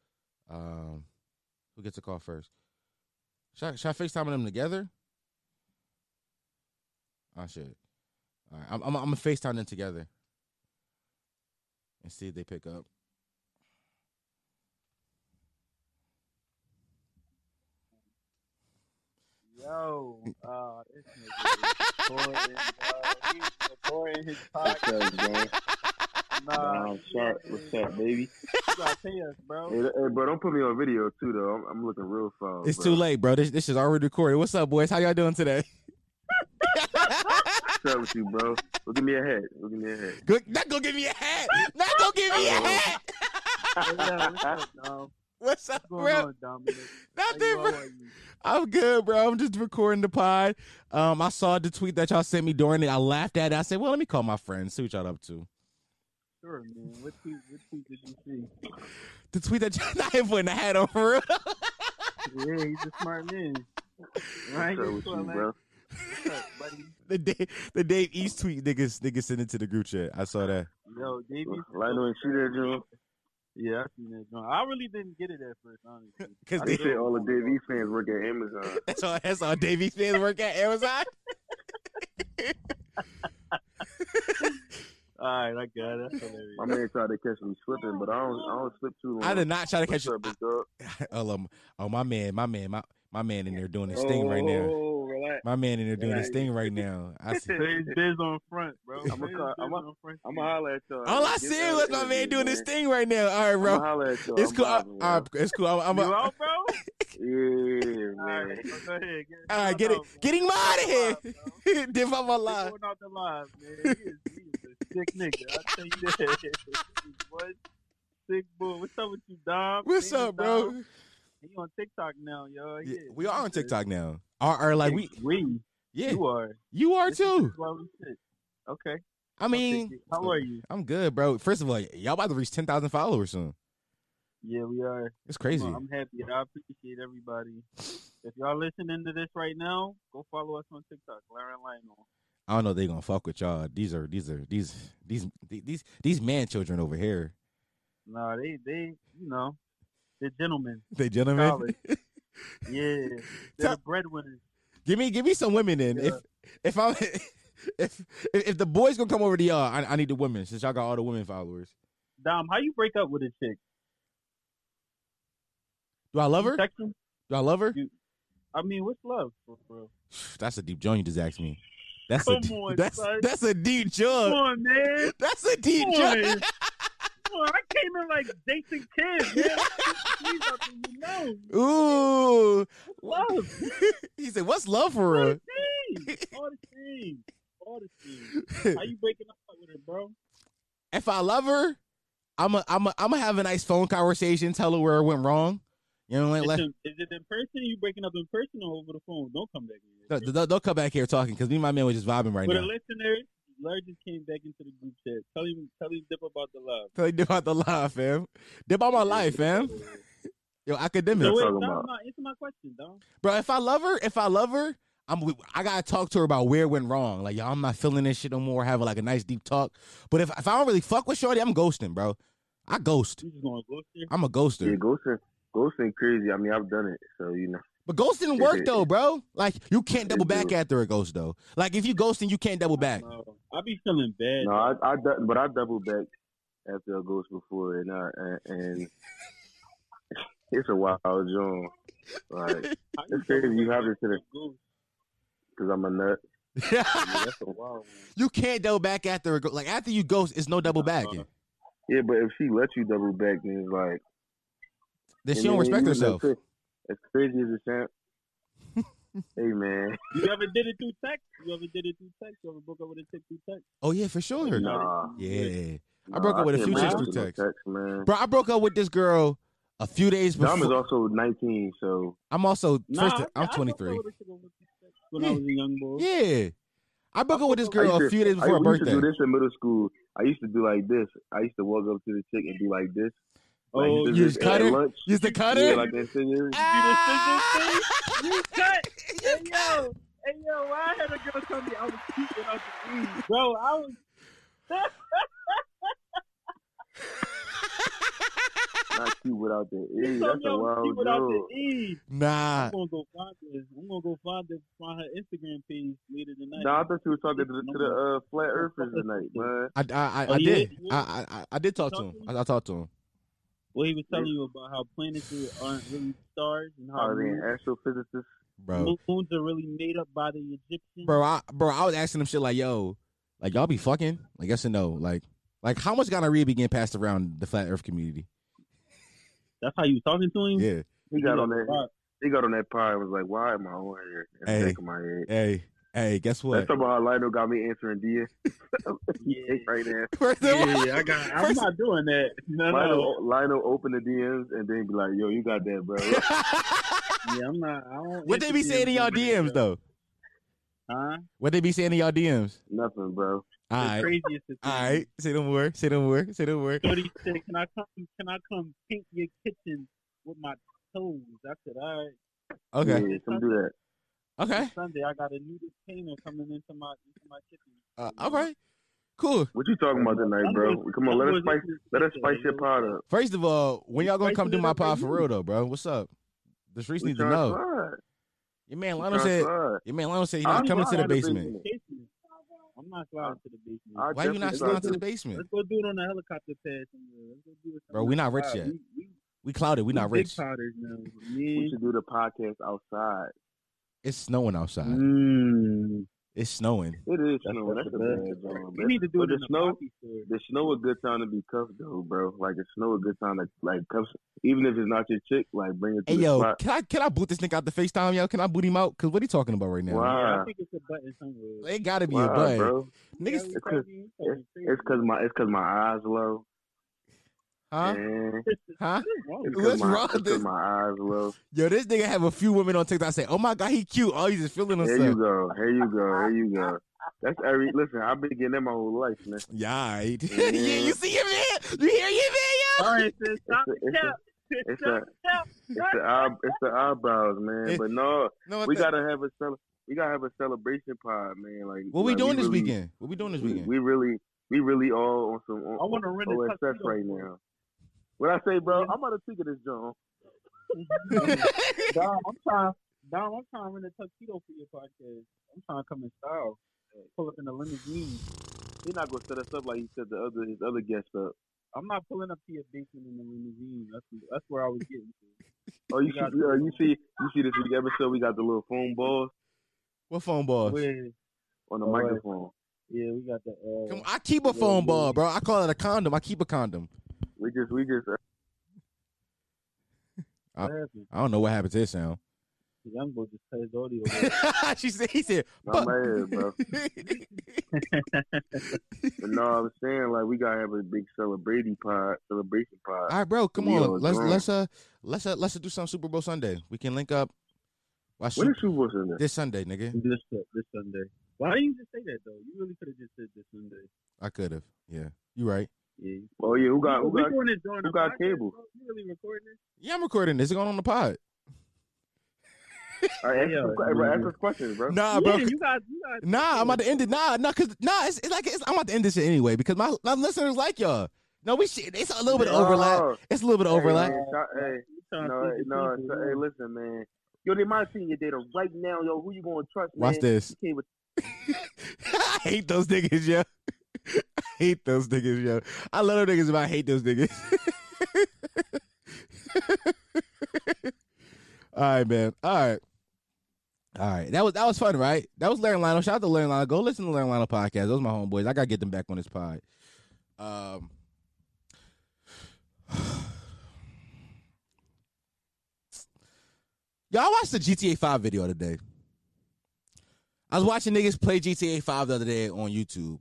Um, who gets a call first? Should I, should I FaceTime them together? I should. All right, I'm, I'm, I'm gonna FaceTime them together and see if they pick up. Yo, uh, this nigga recording, uh, he's recording his podcast, man. Nah, Dom Sharp, what's up, baby? You gotta pay us, bro. Hey, hey, bro, don't put me on video, too, though. I'm, I'm looking real foul. It's bro. Too late, bro. This this is already recorded. What's up, boys? How y'all doing today? What's up with you, bro? Go give me a hat. Go give me a hat. Go, not go give me a hat. Not go give me a hat. What's up, What's up, What's bro? On, Nothing, bro. I'm good, bro. I'm just recording the pod. Um, I saw the tweet that y'all sent me during it. I laughed at it. I said, well, let me call my friends, see what y'all up to. Sure, man. What tweet, what tweet did you see? The tweet that y'all not even putting a hat on for real. Yeah, he's a smart man. Right? What's What's up with you, bro? What's up, buddy? The Dave, the Dave East tweet niggas, niggas sent it to the group chat. I saw that. Yo, Dave East. Lionel and Shooter, Joe. Yeah, I seen that joint. I really didn't get it at first, honestly. Because they said all the Dave East fans work at Amazon. That's all. That's all Dave East fans work at Amazon. All right, I got it. That's hilarious. My man tried to catch me slipping, but I don't. I don't slip too long. I did not try to catch you. Oh, oh, my man, my man, my my man in there doing his oh, thing right now. Relax. My man in there doing relax. his thing right now. I see. Biz on front, bro. I'm gonna holler at y'all. All I see is my man doing his thing right now. All right, bro. I'm at y'all. It's cool. Bobbing, I, right, it's cool. I'm, I'm you a... out, bro? Yeah, man. All right, so go ahead. Get, all right, get it. Out, getting him out of here. Div, I'm alive. Going out the live, man. He is, he is a sick nigga. I tell you that. What? Sick boy. What's up with you, Dom? What's Damn, up, bro? Dom? He on TikTok now, y'all. Yeah, yeah, we are on TikTok now. Are, are like we? We. Yeah. You are. You are this too. Okay. I mean, how are you? I'm good, bro. First of all, y'all about to reach ten thousand followers soon. Yeah, we are. It's crazy. Well, I'm happy. I appreciate everybody. If y'all listening to this right now, go follow us on TikTok, Larry Lionel. I don't know if they gonna fuck with y'all. These are these are these these these these, these man children over here. Nah, they they you know. They're gentlemen. They gentlemen. College. Yeah, they're the breadwinners. Give me, give me some women then. Yeah. If if I'm if if the boys gonna come over to y'all, I, I need the women since y'all got all the women followers. Dom, how you break up with a chick? Do I love her? Do I love her? You, I mean, what's love for real? That's a deep joint you just asked me. That's Come a deep, on, that's son. that's a deep joint. Come on, man. That's a deep joint. I came in like Jason Kidd, man. You know. Ooh. What's love? He said, what's love for real? All the things. All the things. How you breaking up with her, bro? If I love her, I'm a, I'm a, I'm gonna have a nice phone conversation, tell her where it went wrong. You know what I mean? Is, in, is it in person? You breaking up in person or over the phone? Don't come back here. Don't, don't, don't come back here talking because me and my man was just vibing right For now. For the listeners, Larry just came back into the group chat. Tell him, tell him Dip about the love. Tell him Dip about the love, fam. Dip on my life, fam. Yo, academic. So wait, no, no, answer my question, dog. Bro, if I love her, if I love her, I'm, I gotta talk to her about where it went wrong. Like, yo, I'm not feeling this shit no more. Having like a nice deep talk. But if if I don't really fuck with shorty, I'm ghosting, bro. I ghost. You just gonna ghost her? I'm a ghoster. Yeah, ghoster. Ghosting crazy. I mean, I've done it, so you know. But ghosting work though, bro. Like you can't double back after a ghost though. Like if you ghosting, you can't double back. I be feeling bad. No, I, I, but I double back after a ghost before, and I, and it's a wild zone. Like it's crazy. You have this in a ghost because I'm a nut. Yeah, that's a wild one. You can't double back after a ghost. Like after you ghost, it's no double backing. Yeah, but if she lets you double back, then it's like. Then she don't respect herself. As crazy as it sounds. Hey, man. You ever did it through text? You ever did it through text? You ever broke up with a chick through text? Oh, yeah, for sure. Nah. Yeah. Nah, I broke up I with a few chicks through text. text man. Bro, I broke up with this girl a few days before. Dom is also nineteen, so. I'm also, nah, first, I'm twenty-three. When yeah. I was a young boy. Yeah. I broke up with this girl to, a few days before I, her birthday. I used to do this in middle school. I used to do like this. I used to walk up to the chick and be like this. Like, oh, you just cut it? You used to cut it? Yeah, like that scissors. Ah! You the scissors thing? You cut. You hey, cut. Yo. Hey, yo, why I had a girl tell me I was cheating out the weed? Bro, I was... Not cute without the E. That's a wild girl. E. Nah. I'm going to go find this. I'm going to go find this on her Instagram page later tonight. Nah, I thought you were talking to the, to the uh, flat earthers tonight, man. I, I, I, oh, I yeah? did. I, I, I did talk to him. I, I talked to him. Well, he was telling you about how planets aren't really stars and how they're moons, astrophysicists. Bro, moons are really made up by the Egyptians. Bro, I, bro, I was asking him shit like, "Yo, like y'all be fucking? Like yes or no? Like, like how much gonorrhea be getting passed around the flat Earth community?" That's how you was talking to him. Yeah, he got on that. He got on that pie and was like, "Why am I on here?" And hey, my head. hey. Hey, guess what? That's about how Lionel got me answering D. Yeah, right there. Yeah, I got. I'm First, not doing that. No, Lionel, no. Lionel open the D Ms and then be like, "Yo, you got that, bro." Yeah, I'm not. I don't what they be saying in y'all D Ms though? Huh? What they be saying in y'all D Ms? Nothing, bro. All right. Craziest All right. Say no more. Say no more. Say no more. Thirty six. Can I come? Can I come paint your kitchen with my toes? I said, "All right." Okay. Yeah, come do that. Okay. Sunday, I got a new painter coming into my into my kitchen. Uh, all right, cool. What you talking about tonight, bro? Come on, let us spice let us spice your pot up. First of all, when y'all gonna come do my pod for real though, bro? What's up? The streets need to know. Slide. Your man Lionel said. Slide. Your man Lionel said you're not coming to the basement. basement. I'm not sliding to the basement. I Why you not sliding to the basement? Let's go do it on the helicopter pad. Let's go do it. Bro, we not rich yet. We, we, we clouded. We not rich. We should do the podcast outside. It's snowing outside. Mm. It's snowing. It is snowing. That's a bad job. You need to do it in the snow. The snow a good time to be cuffed though, bro. Like the snow a good time to like cuff. Even if it's not your chick, like bring it to the spot. Hey yo, can I can I boot this nigga out the FaceTime, yo? Can I boot him out? Cause what are you talking about right now? Wow. Yeah, I think it's a button somewhere. It gotta be wow, a button, bro. Niggas, it's cause, it's, it's cause my it's cause my eyes low. Huh? Man. Huh? What's wrong with this? My eyes low. Yo, this nigga have a few women on TikTok say, "Oh my god, he cute." Oh, he's just feeling himself. There you go. Here you go. Here you go. That's every. Listen, I've been getting that my whole life, man. Yeah, right. Yeah. Yeah, you see your man. You hear your man, yo. All right, sis. Stop the cap. It's the it's the eyebrows, man. It, but no, no we the... gotta have a cel- we gotta have a celebration pod, man. Like what we like, doing we this really, weekend? What we doing this weekend? We, we really, we really all on some. On, I want to rent a O S S right now. What I say, bro, I'm out of ticket this John. Dom, I'm trying Dom, I'm trying to rent a tuxedo for your podcast. I'm trying to come in style. Pull up in the limousine. He's not gonna set us up like he set the other his other guests up. I'm not pulling up to your basement in the limousine. That's that's where I was getting to. Oh, you, see, the, you see, you see this episode. We got the little phone balls. What phone balls? Where? On the oh, microphone. Yeah, we got the. Uh, Come on, I keep a phone yeah, ball, bro. I call it a condom. I keep a condom. We just, we just. Uh, I, I don't know what happened to this sound. The young boy just cut his audio. She said, he said, "Fuck." I'm mad, bro. But no, I'm saying like we gotta have a big celebrating pod, celebration pod. All right, bro, come we on, let's let's uh, let's uh, let's do some Super Bowl Sunday. We can link up. Why Super, is Super Bowl Sunday? This Sunday, nigga. This this Sunday. Why didn't you just say that though? You really could have just said this Sunday. I could have. Yeah, you right. Yeah. Oh yeah, who got who got, who got, got cable? Bro? You really recording this? Yeah, I'm recording this. It's going on the pod. All right, ask, yo, us, bro, ask us questions, bro. Nah, bro. Yeah, you guys, you guys, nah, I'm about to end it. Nah, nah, cause nah, it's, it's like it's, I'm about to end this shit anyway because my, my listeners like y'all. No, we shit. It's a little bit of overlap. Oh. It's a little bit of overlap. Hey, hey, hey no, hey, no. So, hey, listen, man. Yo, they might see your data right now. Yo, who you gonna trust? Watch man? This. With- I hate those niggas, yo. I hate those niggas, yo. I love those niggas, but I hate those niggas. All right, man. All right. All right. That was that was fun, right? That was Larry Lionel. Shout out to Larry Lionel. Go listen to Larry Lionel podcast. Those are my homeboys. I got to get them back on this pod. Um, Y'all watched the G T A five video today. I was watching niggas play G T A five the other day on YouTube.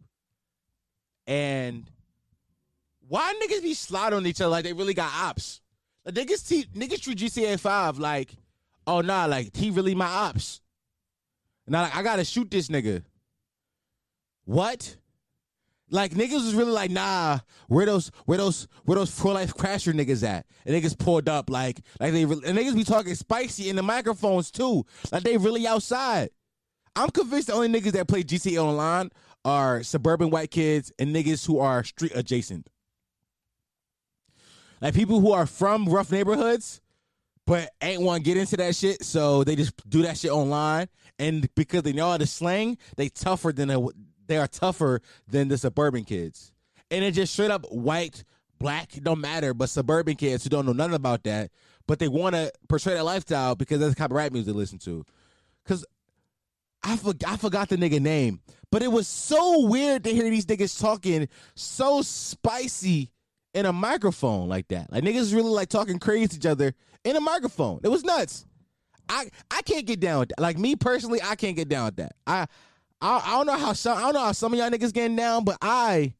And why niggas be sliding on each other like they really got ops? Like niggas, t- niggas treat G T A five like, oh, nah, like, he really my ops. Now, like, I gotta shoot this nigga. What? Like, niggas was really like, nah, where those, where those, where those pro-life crasher niggas at? And niggas pulled up, like, like they, re- and niggas be talking spicy in the microphones, too. Like, they really outside. I'm convinced the only niggas that play G T A online are suburban white kids and niggas who are street adjacent. Like, people who are from rough neighborhoods, but ain't want to get into that shit, so they just do that shit online. And because they know all the slang, they tougher than a, they are tougher than the suburban kids. And it's just straight up white, black, it don't matter, but suburban kids who don't know nothing about that, but they want to portray that lifestyle because that's the kind of rap music they listen to. Because I, for, I forgot the nigga name, but it was so weird to hear these niggas talking so spicy in a microphone like that. Like, niggas really, like, talking crazy to each other in a microphone. It was nuts. I I can't get down with that. Like, me personally, I can't get down with that. I I, I don't know how some I don't know how some of y'all niggas getting down, but I,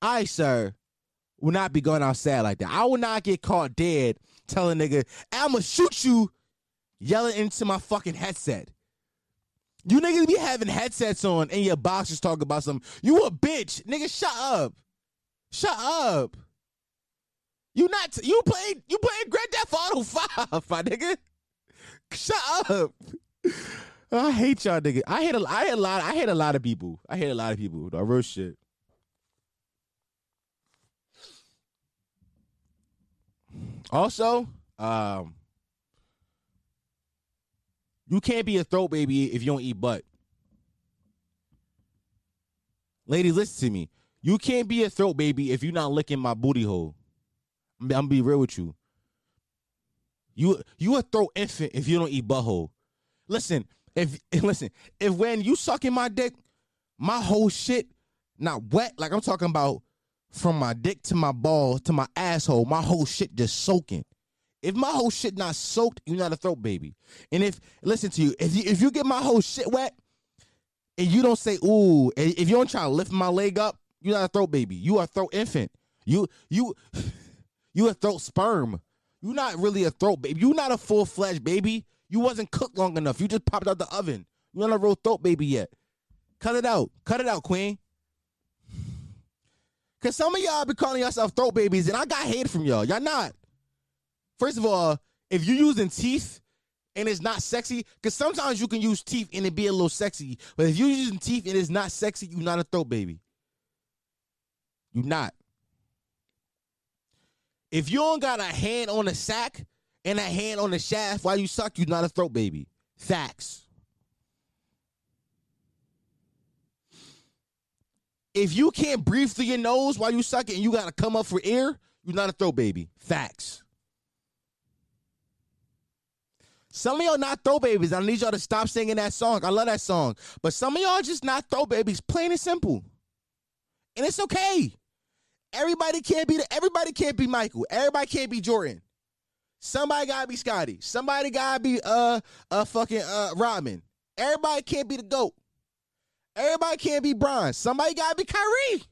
I, sir, will not be going outside like that. I will not get caught dead telling nigga, I'ma shoot you, yelling into my fucking headset. You niggas be having headsets on and your boxers talking about something. You a bitch. Nigga, shut up. Shut up. You not t- you played you played Grand Theft Auto five, my nigga. Shut up. I hate y'all niggas. I hate a I hate a lot I hate a lot of people. I hate a lot of people. Though, real shit. Also, um, you can't be a throat baby if you don't eat butt. Ladies, listen to me. You can't be a throat baby if you're not licking my booty hole. I'm gonna be real with you. You you a throat infant if you don't eat butthole. Listen, if listen, if when you sucking my dick, my whole shit not wet. Like I'm talking about from my dick to my ball to my asshole, my whole shit just soaking. If my whole shit not soaked, you're not a throat baby. And if listen to you, if you if you get my whole shit wet and you don't say ooh, if you don't try to lift my leg up, you're not a throat baby. You are a throat infant. You you. You a throat sperm. You not really a throat baby. You not a full-fledged baby. You wasn't cooked long enough. You just popped out the oven. You not a real throat baby yet. Cut it out. Cut it out, queen. Because some of y'all be calling yourself throat babies, and I got hate from y'all. Y'all not. First of all, if you using teeth and it's not sexy, because sometimes you can use teeth and it be a little sexy. But if you using teeth and it's not sexy, you not a throat baby. You not. If you don't got a hand on the sack and a hand on the shaft while you suck, you're not a throat baby. Facts. If you can't breathe through your nose while you suck it and you got to come up for air, you're not a throw baby. Facts. Some of y'all not throw babies. I need y'all to stop singing that song. I love that song. But some of y'all just not throw babies, plain and simple. And it's okay. Everybody can't be the, everybody can't be Michael. Everybody can't be Jordan. Somebody gotta be Scotty. Somebody gotta be uh uh fucking uh Rodman. Everybody can't be the GOAT. Everybody can't be Bron. Somebody gotta be Kyrie.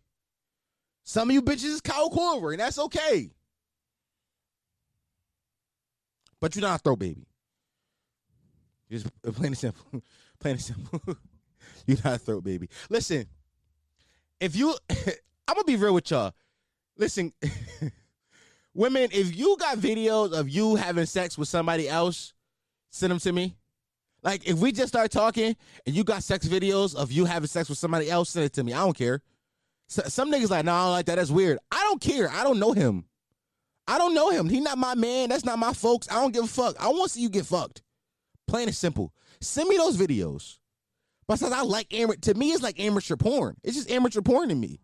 Some of you bitches is Kyle Korver, and that's okay. But you're not a throw baby. Just plain and simple. Plain and simple. You're not a throw baby. Listen, if you, I'm gonna be real with y'all. Listen, women, if you got videos of you having sex with somebody else, send them to me. Like, if we just start talking and you got sex videos of you having sex with somebody else, send it to me. I don't care. So, some niggas like, no, I don't like that. That's weird. I don't care. I don't know him. I don't know him. He not my man. That's not my folks. I don't give a fuck. I want to see you get fucked. Plain and simple. Send me those videos. But since I like amateur, to me, it's like amateur porn. It's just amateur porn to me.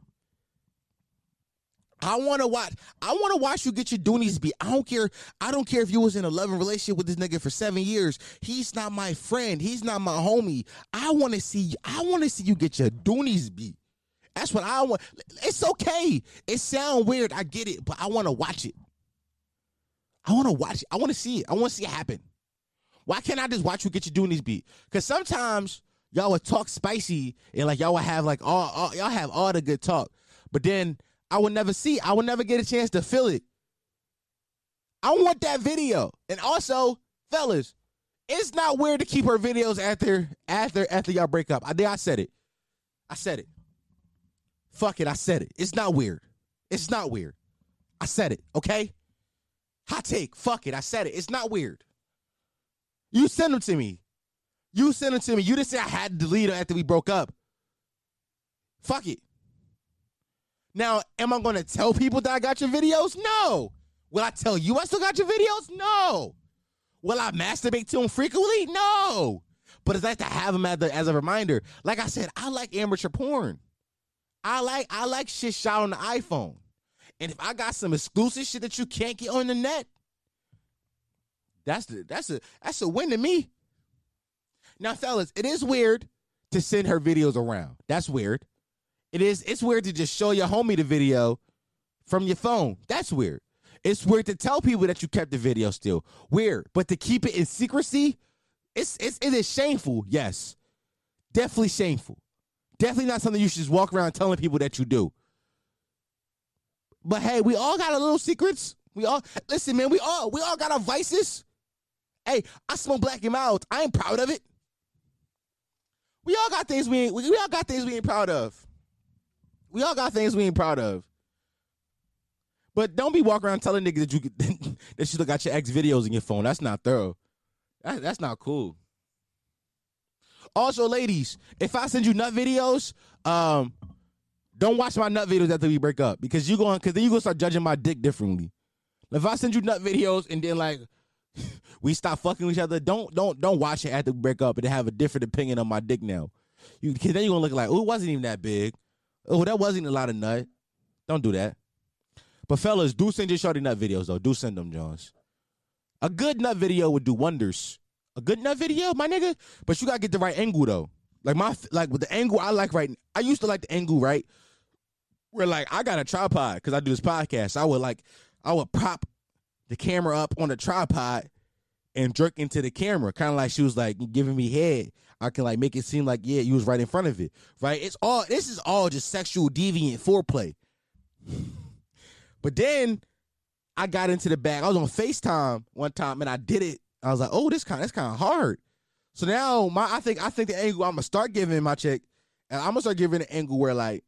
I want to watch. I want to watch you get your doonies beat. I don't care. I don't care if you was in a loving relationship with this nigga for seven years. He's not my friend. He's not my homie. I want to see. I want to see you get your doonies beat. That's what I want. It's okay. It sounds weird. I get it, but I want to watch it. I want to watch it. I want to see it. I want to see it happen. Why can't I just watch you get your doonies beat? Because sometimes y'all would talk spicy and like y'all would have like all, all y'all have all the good talk, but then. I would never see. I would never get a chance to feel it. I want that video. And also, fellas, it's not weird to keep her videos after after after y'all break up. I think I said it. I said it. Fuck it. I said it. It's not weird. It's not weird. I said it. Okay? Hot take. Fuck it. I said it. It's not weird. You send them to me. You send them to me. You didn't say I had to delete her after we broke up. Fuck it. Now, am I going to tell people that I got your videos? No. Will I tell you I still got your videos? No. Will I masturbate to them frequently? No. But it's nice to have them as a, as a reminder. Like I said, I like amateur porn. I like I like shit shot on the iPhone. And if I got some exclusive shit that you can't get on the net, that's the, that's a that's a win to me. Now, fellas, it is weird to send her videos around. That's weird. It is, it's weird to just show your homie the video from your phone. That's weird. It's weird to tell people that you kept the video still. Weird. But to keep it in secrecy, it's, it's, it is shameful, yes. Definitely shameful. Definitely not something you should just walk around telling people that you do. But hey, we all got our little secrets. We all, listen, man, we all, we all got our vices. Hey, I smoke black and mild. I ain't proud of it. We all got things we ain't, we, we all got things we ain't proud of. We all got things we ain't proud of. But don't be walking around telling niggas that you that you look at your ex videos in your phone. That's not thorough. That, that's not cool. Also, ladies, if I send you nut videos, um, don't watch my nut videos after we break up. Because you going, because then you're gonna start judging my dick differently. If I send you nut videos and then like we stop fucking each other, don't don't don't watch it after we break up and then have a different opinion on my dick now. You cause then you're gonna look like, oh, it wasn't even that big. Oh, that wasn't a lot of nut. Don't do that. But fellas, do send your shorty nut videos, though. Do send them, Johns. A good nut video would do wonders. A good nut video, my nigga? But you got to get the right angle, though. Like, my, like with the angle I like right now. I used to like the angle, right? Where, like, I got a tripod because I do this podcast. I would, like, I would prop the camera up on a tripod and jerk into the camera. Kind of like she was, like, giving me head. I can, like, make it seem like, yeah, you was right in front of it, right? It's all, this is all just sexual deviant foreplay. But then I got into the bag. I was on FaceTime one time, and I did it. I was like, oh, this kind, that's kind of hard. So now my, I think, I think the angle I'm going to start giving my chick, and I'm going to start giving an angle where, like,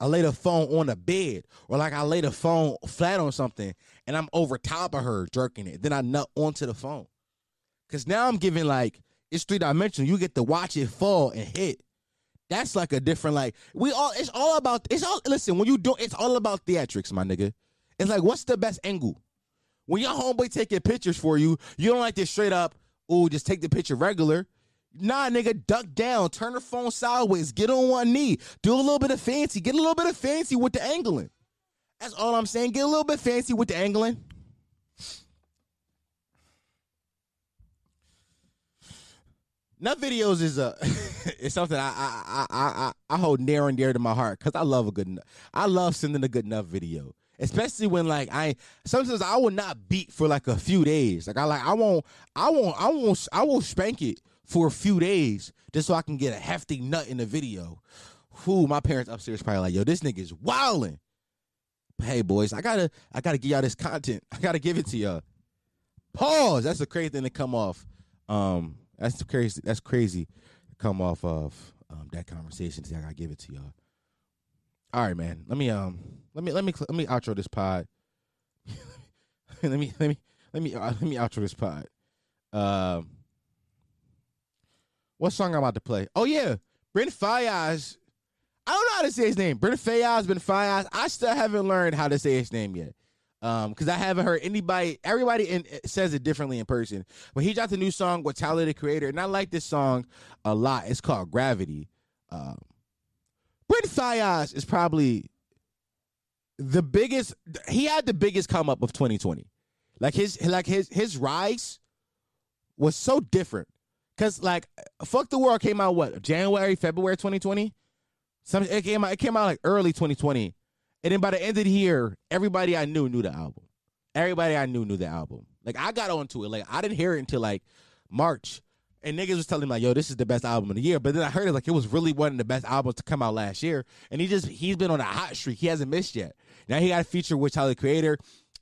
I lay the phone on the bed, or, like, I lay the phone flat on something, and I'm over top of her jerking it. Then I nut onto the phone. Because now I'm giving, like, it's three-dimensional. You get to watch it fall and hit. That's like a different, like, we all, it's all about, it's all, listen, when you do, it's all about theatrics, my nigga. It's like, what's the best angle? When your homeboy taking pictures for you, you don't like this straight up, ooh, just take the picture regular. Nah, nigga, duck down, turn her phone sideways, get on one knee, do a little bit of fancy, get a little bit of fancy with the angling. That's all I'm saying. Get a little bit fancy with the angling. Nut videos is a it's something I I I I I hold near and dear to my heart because I love a good nut. I love sending a good nut video, especially when like I sometimes I will not beat for like a few days. Like I like I won't I won't I won't I won't spank it for a few days just so I can get a hefty nut in the video. Who my parents upstairs probably like, yo, this nigga is wilding. Hey boys, I gotta I gotta give y'all this content. I gotta give it to y'all. Pause. That's the crazy thing to come off. Um. That's the crazy. That's crazy to come off of um, that conversation. I gotta give it to y'all. All right, man. Let me um. Let me let me let me outro this pod. let me let me let me let me outro this pod. Um. What song I'm about to play? Oh yeah, Brent Faiyaz. I don't know how to say his name. Brent Faiyaz, Brent Faiyaz. I still haven't learned how to say his name yet. Um, because I haven't heard anybody, everybody in, says it differently in person. But he dropped a new song with Tyler, the Creator, and I like this song a lot. It's called Gravity. Um, Brent Faiyaz is probably the biggest. He had the biggest come up of twenty twenty. Like his, like his, his rise was so different. Cause like, Fuck the World came out what January, February twenty twenty. Some it came out, it came out like early twenty twenty. And then by the end of the year, everybody I knew knew the album. Everybody I knew knew the album. Like, I got onto it. Like, I didn't hear it until, like, March. And niggas was telling me, like, yo, this is the best album of the year. But then I heard it, like, it was really one of the best albums to come out last year. And he just, he's been on a hot streak. He hasn't missed yet. Now he got a feature with Tyler, the Creator.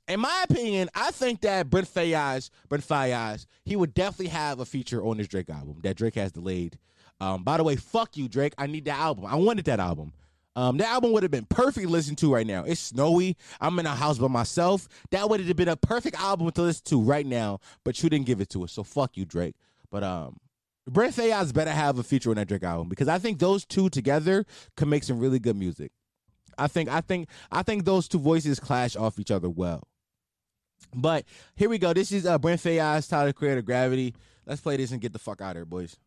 In my opinion, I think that Brent Faiyaz, Brent Faiyaz, he would definitely have a feature on this Drake album that Drake has delayed. Um, by the way, fuck you, Drake. I need that album. I wanted that album. Um, that album would have been perfect to listen to right now. It's snowy. I'm in a house by myself. That would have been a perfect album to listen to right now, but you didn't give it to us, so fuck you, Drake. But um, Brent Faiyaz better have a feature on that Drake album because I think those two together can make some really good music. I think I think I think those two voices clash off each other well. But here we go. This is uh, Brent Faiyaz, Tyler, Creator, Gravity. Let's play this and get the fuck out of here, boys.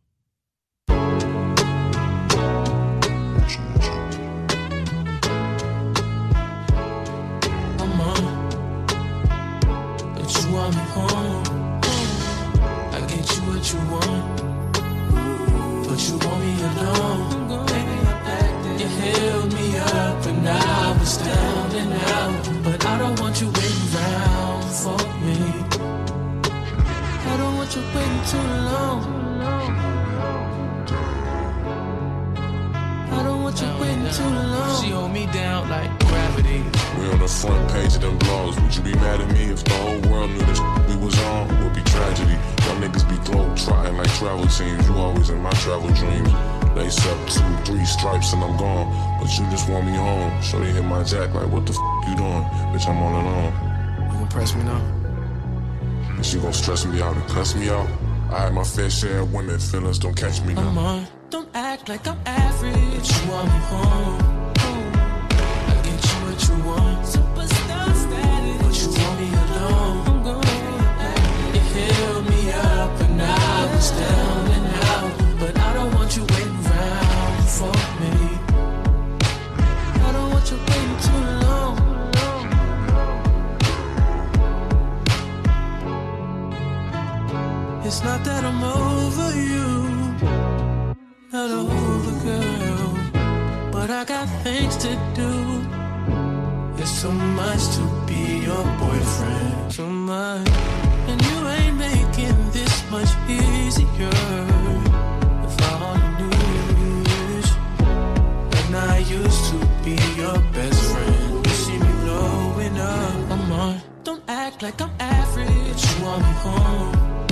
You want me home. I get you what you want, but you want me alone. Baby, you held me up and I was down and out, but I don't want you waiting around for me. I don't want you waiting too long. I don't want you waiting too long. She hold me down like gravity. We on the front page of them blogs. Would you be mad at me if the whole world knew this we was on? It would be tragedy. Y'all niggas be globe-trotting like travel teams. You always in my travel dreams. Lace up two, three stripes and I'm gone. But you just want me home. So they hit my jack like, what the f*** you doing? Bitch, I'm all alone. You gon' press me now? Bitch, you gon' stress me out and cuss me out? I had my fair share of women. Feelings don't catch me now. Come on, don't act like I'm average. But you want me home. You want superstar status, but you want me alone. I'm gonna you held me up and I was down and out, but I don't want you waiting around for me. I don't want you waiting too long. It's not that I'm over you, not over girl, but I got things to do. There's so much to be your boyfriend, so much, and you ain't making this much easier. If I only knew this, and I used to be your best friend. You see me blowing up, I'm on. Don't act like I'm average. But you want me home.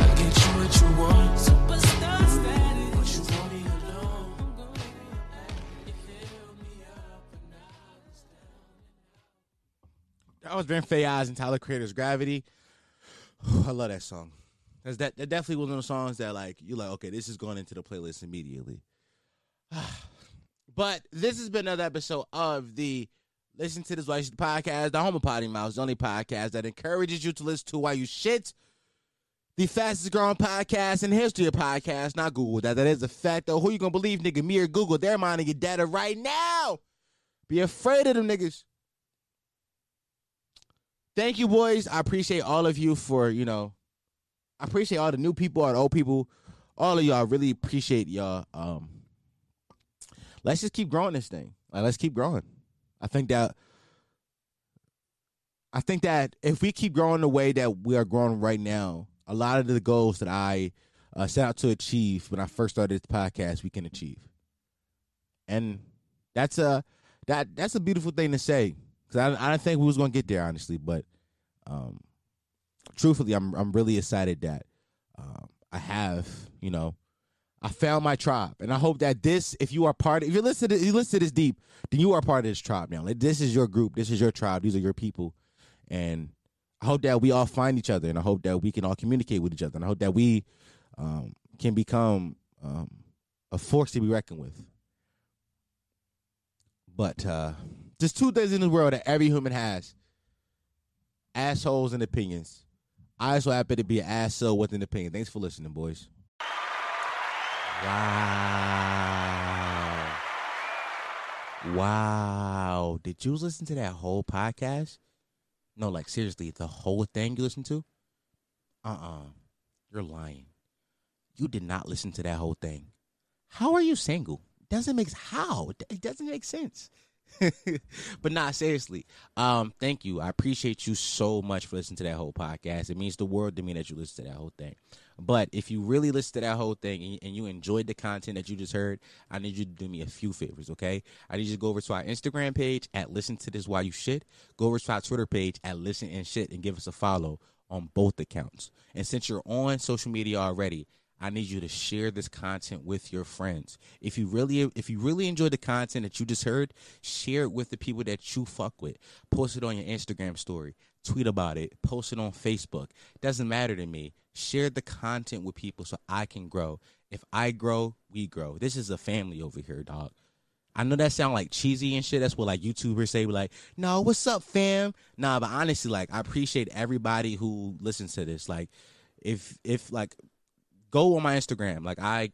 I get you what you want. Superstar status. But you want me alone. That was Brent Faiyaz and Tyler, Creator's Gravity. I love that song. That's that, that definitely was one of the songs that, like, you're like, okay, this is going into the playlist immediately. But this has been another episode of the Listen to This While You Shit podcast, the home of Potty Mouse, the only podcast that encourages you to listen to while you shit. the fastest growing podcast in the history of podcasts. Not Google that. That is a fact, though. Who you gonna believe, nigga? Me or Google? They're mining your data right now. Be afraid of them niggas. Thank you, boys. I appreciate all of you for, you know, I appreciate all the new people, all the old people, all of y'all. Really appreciate y'all. Um, let's just keep growing this thing. Like, let's keep growing. I think that, I think that if we keep growing the way that we are growing right now, a lot of the goals that I uh, set out to achieve when I first started this podcast, we can achieve. And that's a that that's a beautiful thing to say, because I I didn't think we was gonna get there, honestly. But um, truthfully, I'm I'm really excited that um, I have, you know, I found my tribe, and I hope that this, if you are part of, if you listen to you listen to this deep, then you are part of this tribe now. Like, this is your group, this is your tribe, these are your people, and I hope that we all find each other, and I hope that we can all communicate with each other, and I hope that we um, can become um, a force to be reckoned with. But uh, there's two things in the world that every human has: assholes and opinions. I also happen to be an asshole with an opinion. Thanks for listening, boys. Wow. Wow. Did you listen to that whole podcast? No, like, seriously, the whole thing you listened to? Uh-uh. You're lying. You did not listen to that whole thing. How are you single? Doesn't make how? It doesn't make sense. But nah, seriously. Um, thank you. I appreciate you so much for listening to that whole podcast. It means the world to me that you listen to that whole thing. But if you really listen to that whole thing and you enjoyed the content that you just heard, I need you to do me a few favors, okay? I need you to go over to our Instagram page at Listen To This While You Shit. Go over to our Twitter page at Listen and Shit and give us a follow on both accounts. And since you're on social media already, I need you to share this content with your friends. If you really if you really enjoyed the content that you just heard, share it with the people that you fuck with. Post it on your Instagram story. Tweet about it. Post it on Facebook. Doesn't matter to me. Share the content with people so I can grow. If I grow, we grow. This is a family over here, dog. I know that sound like cheesy and shit. That's what like YouTubers say. We're like, no, what's up, fam? Nah, but honestly, like, I appreciate everybody who listens to this. Like, if if like. Go on my Instagram. Like, I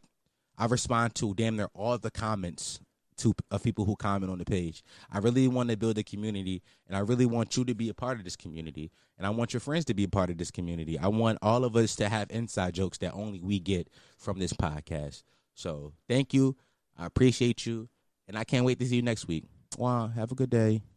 I respond to damn near all the comments to of people who comment on the page. I really want to build a community, and I really want you to be a part of this community, and I want your friends to be a part of this community. I want all of us to have inside jokes that only we get from this podcast. So thank you. I appreciate you, and I can't wait to see you next week. Wow, have a good day.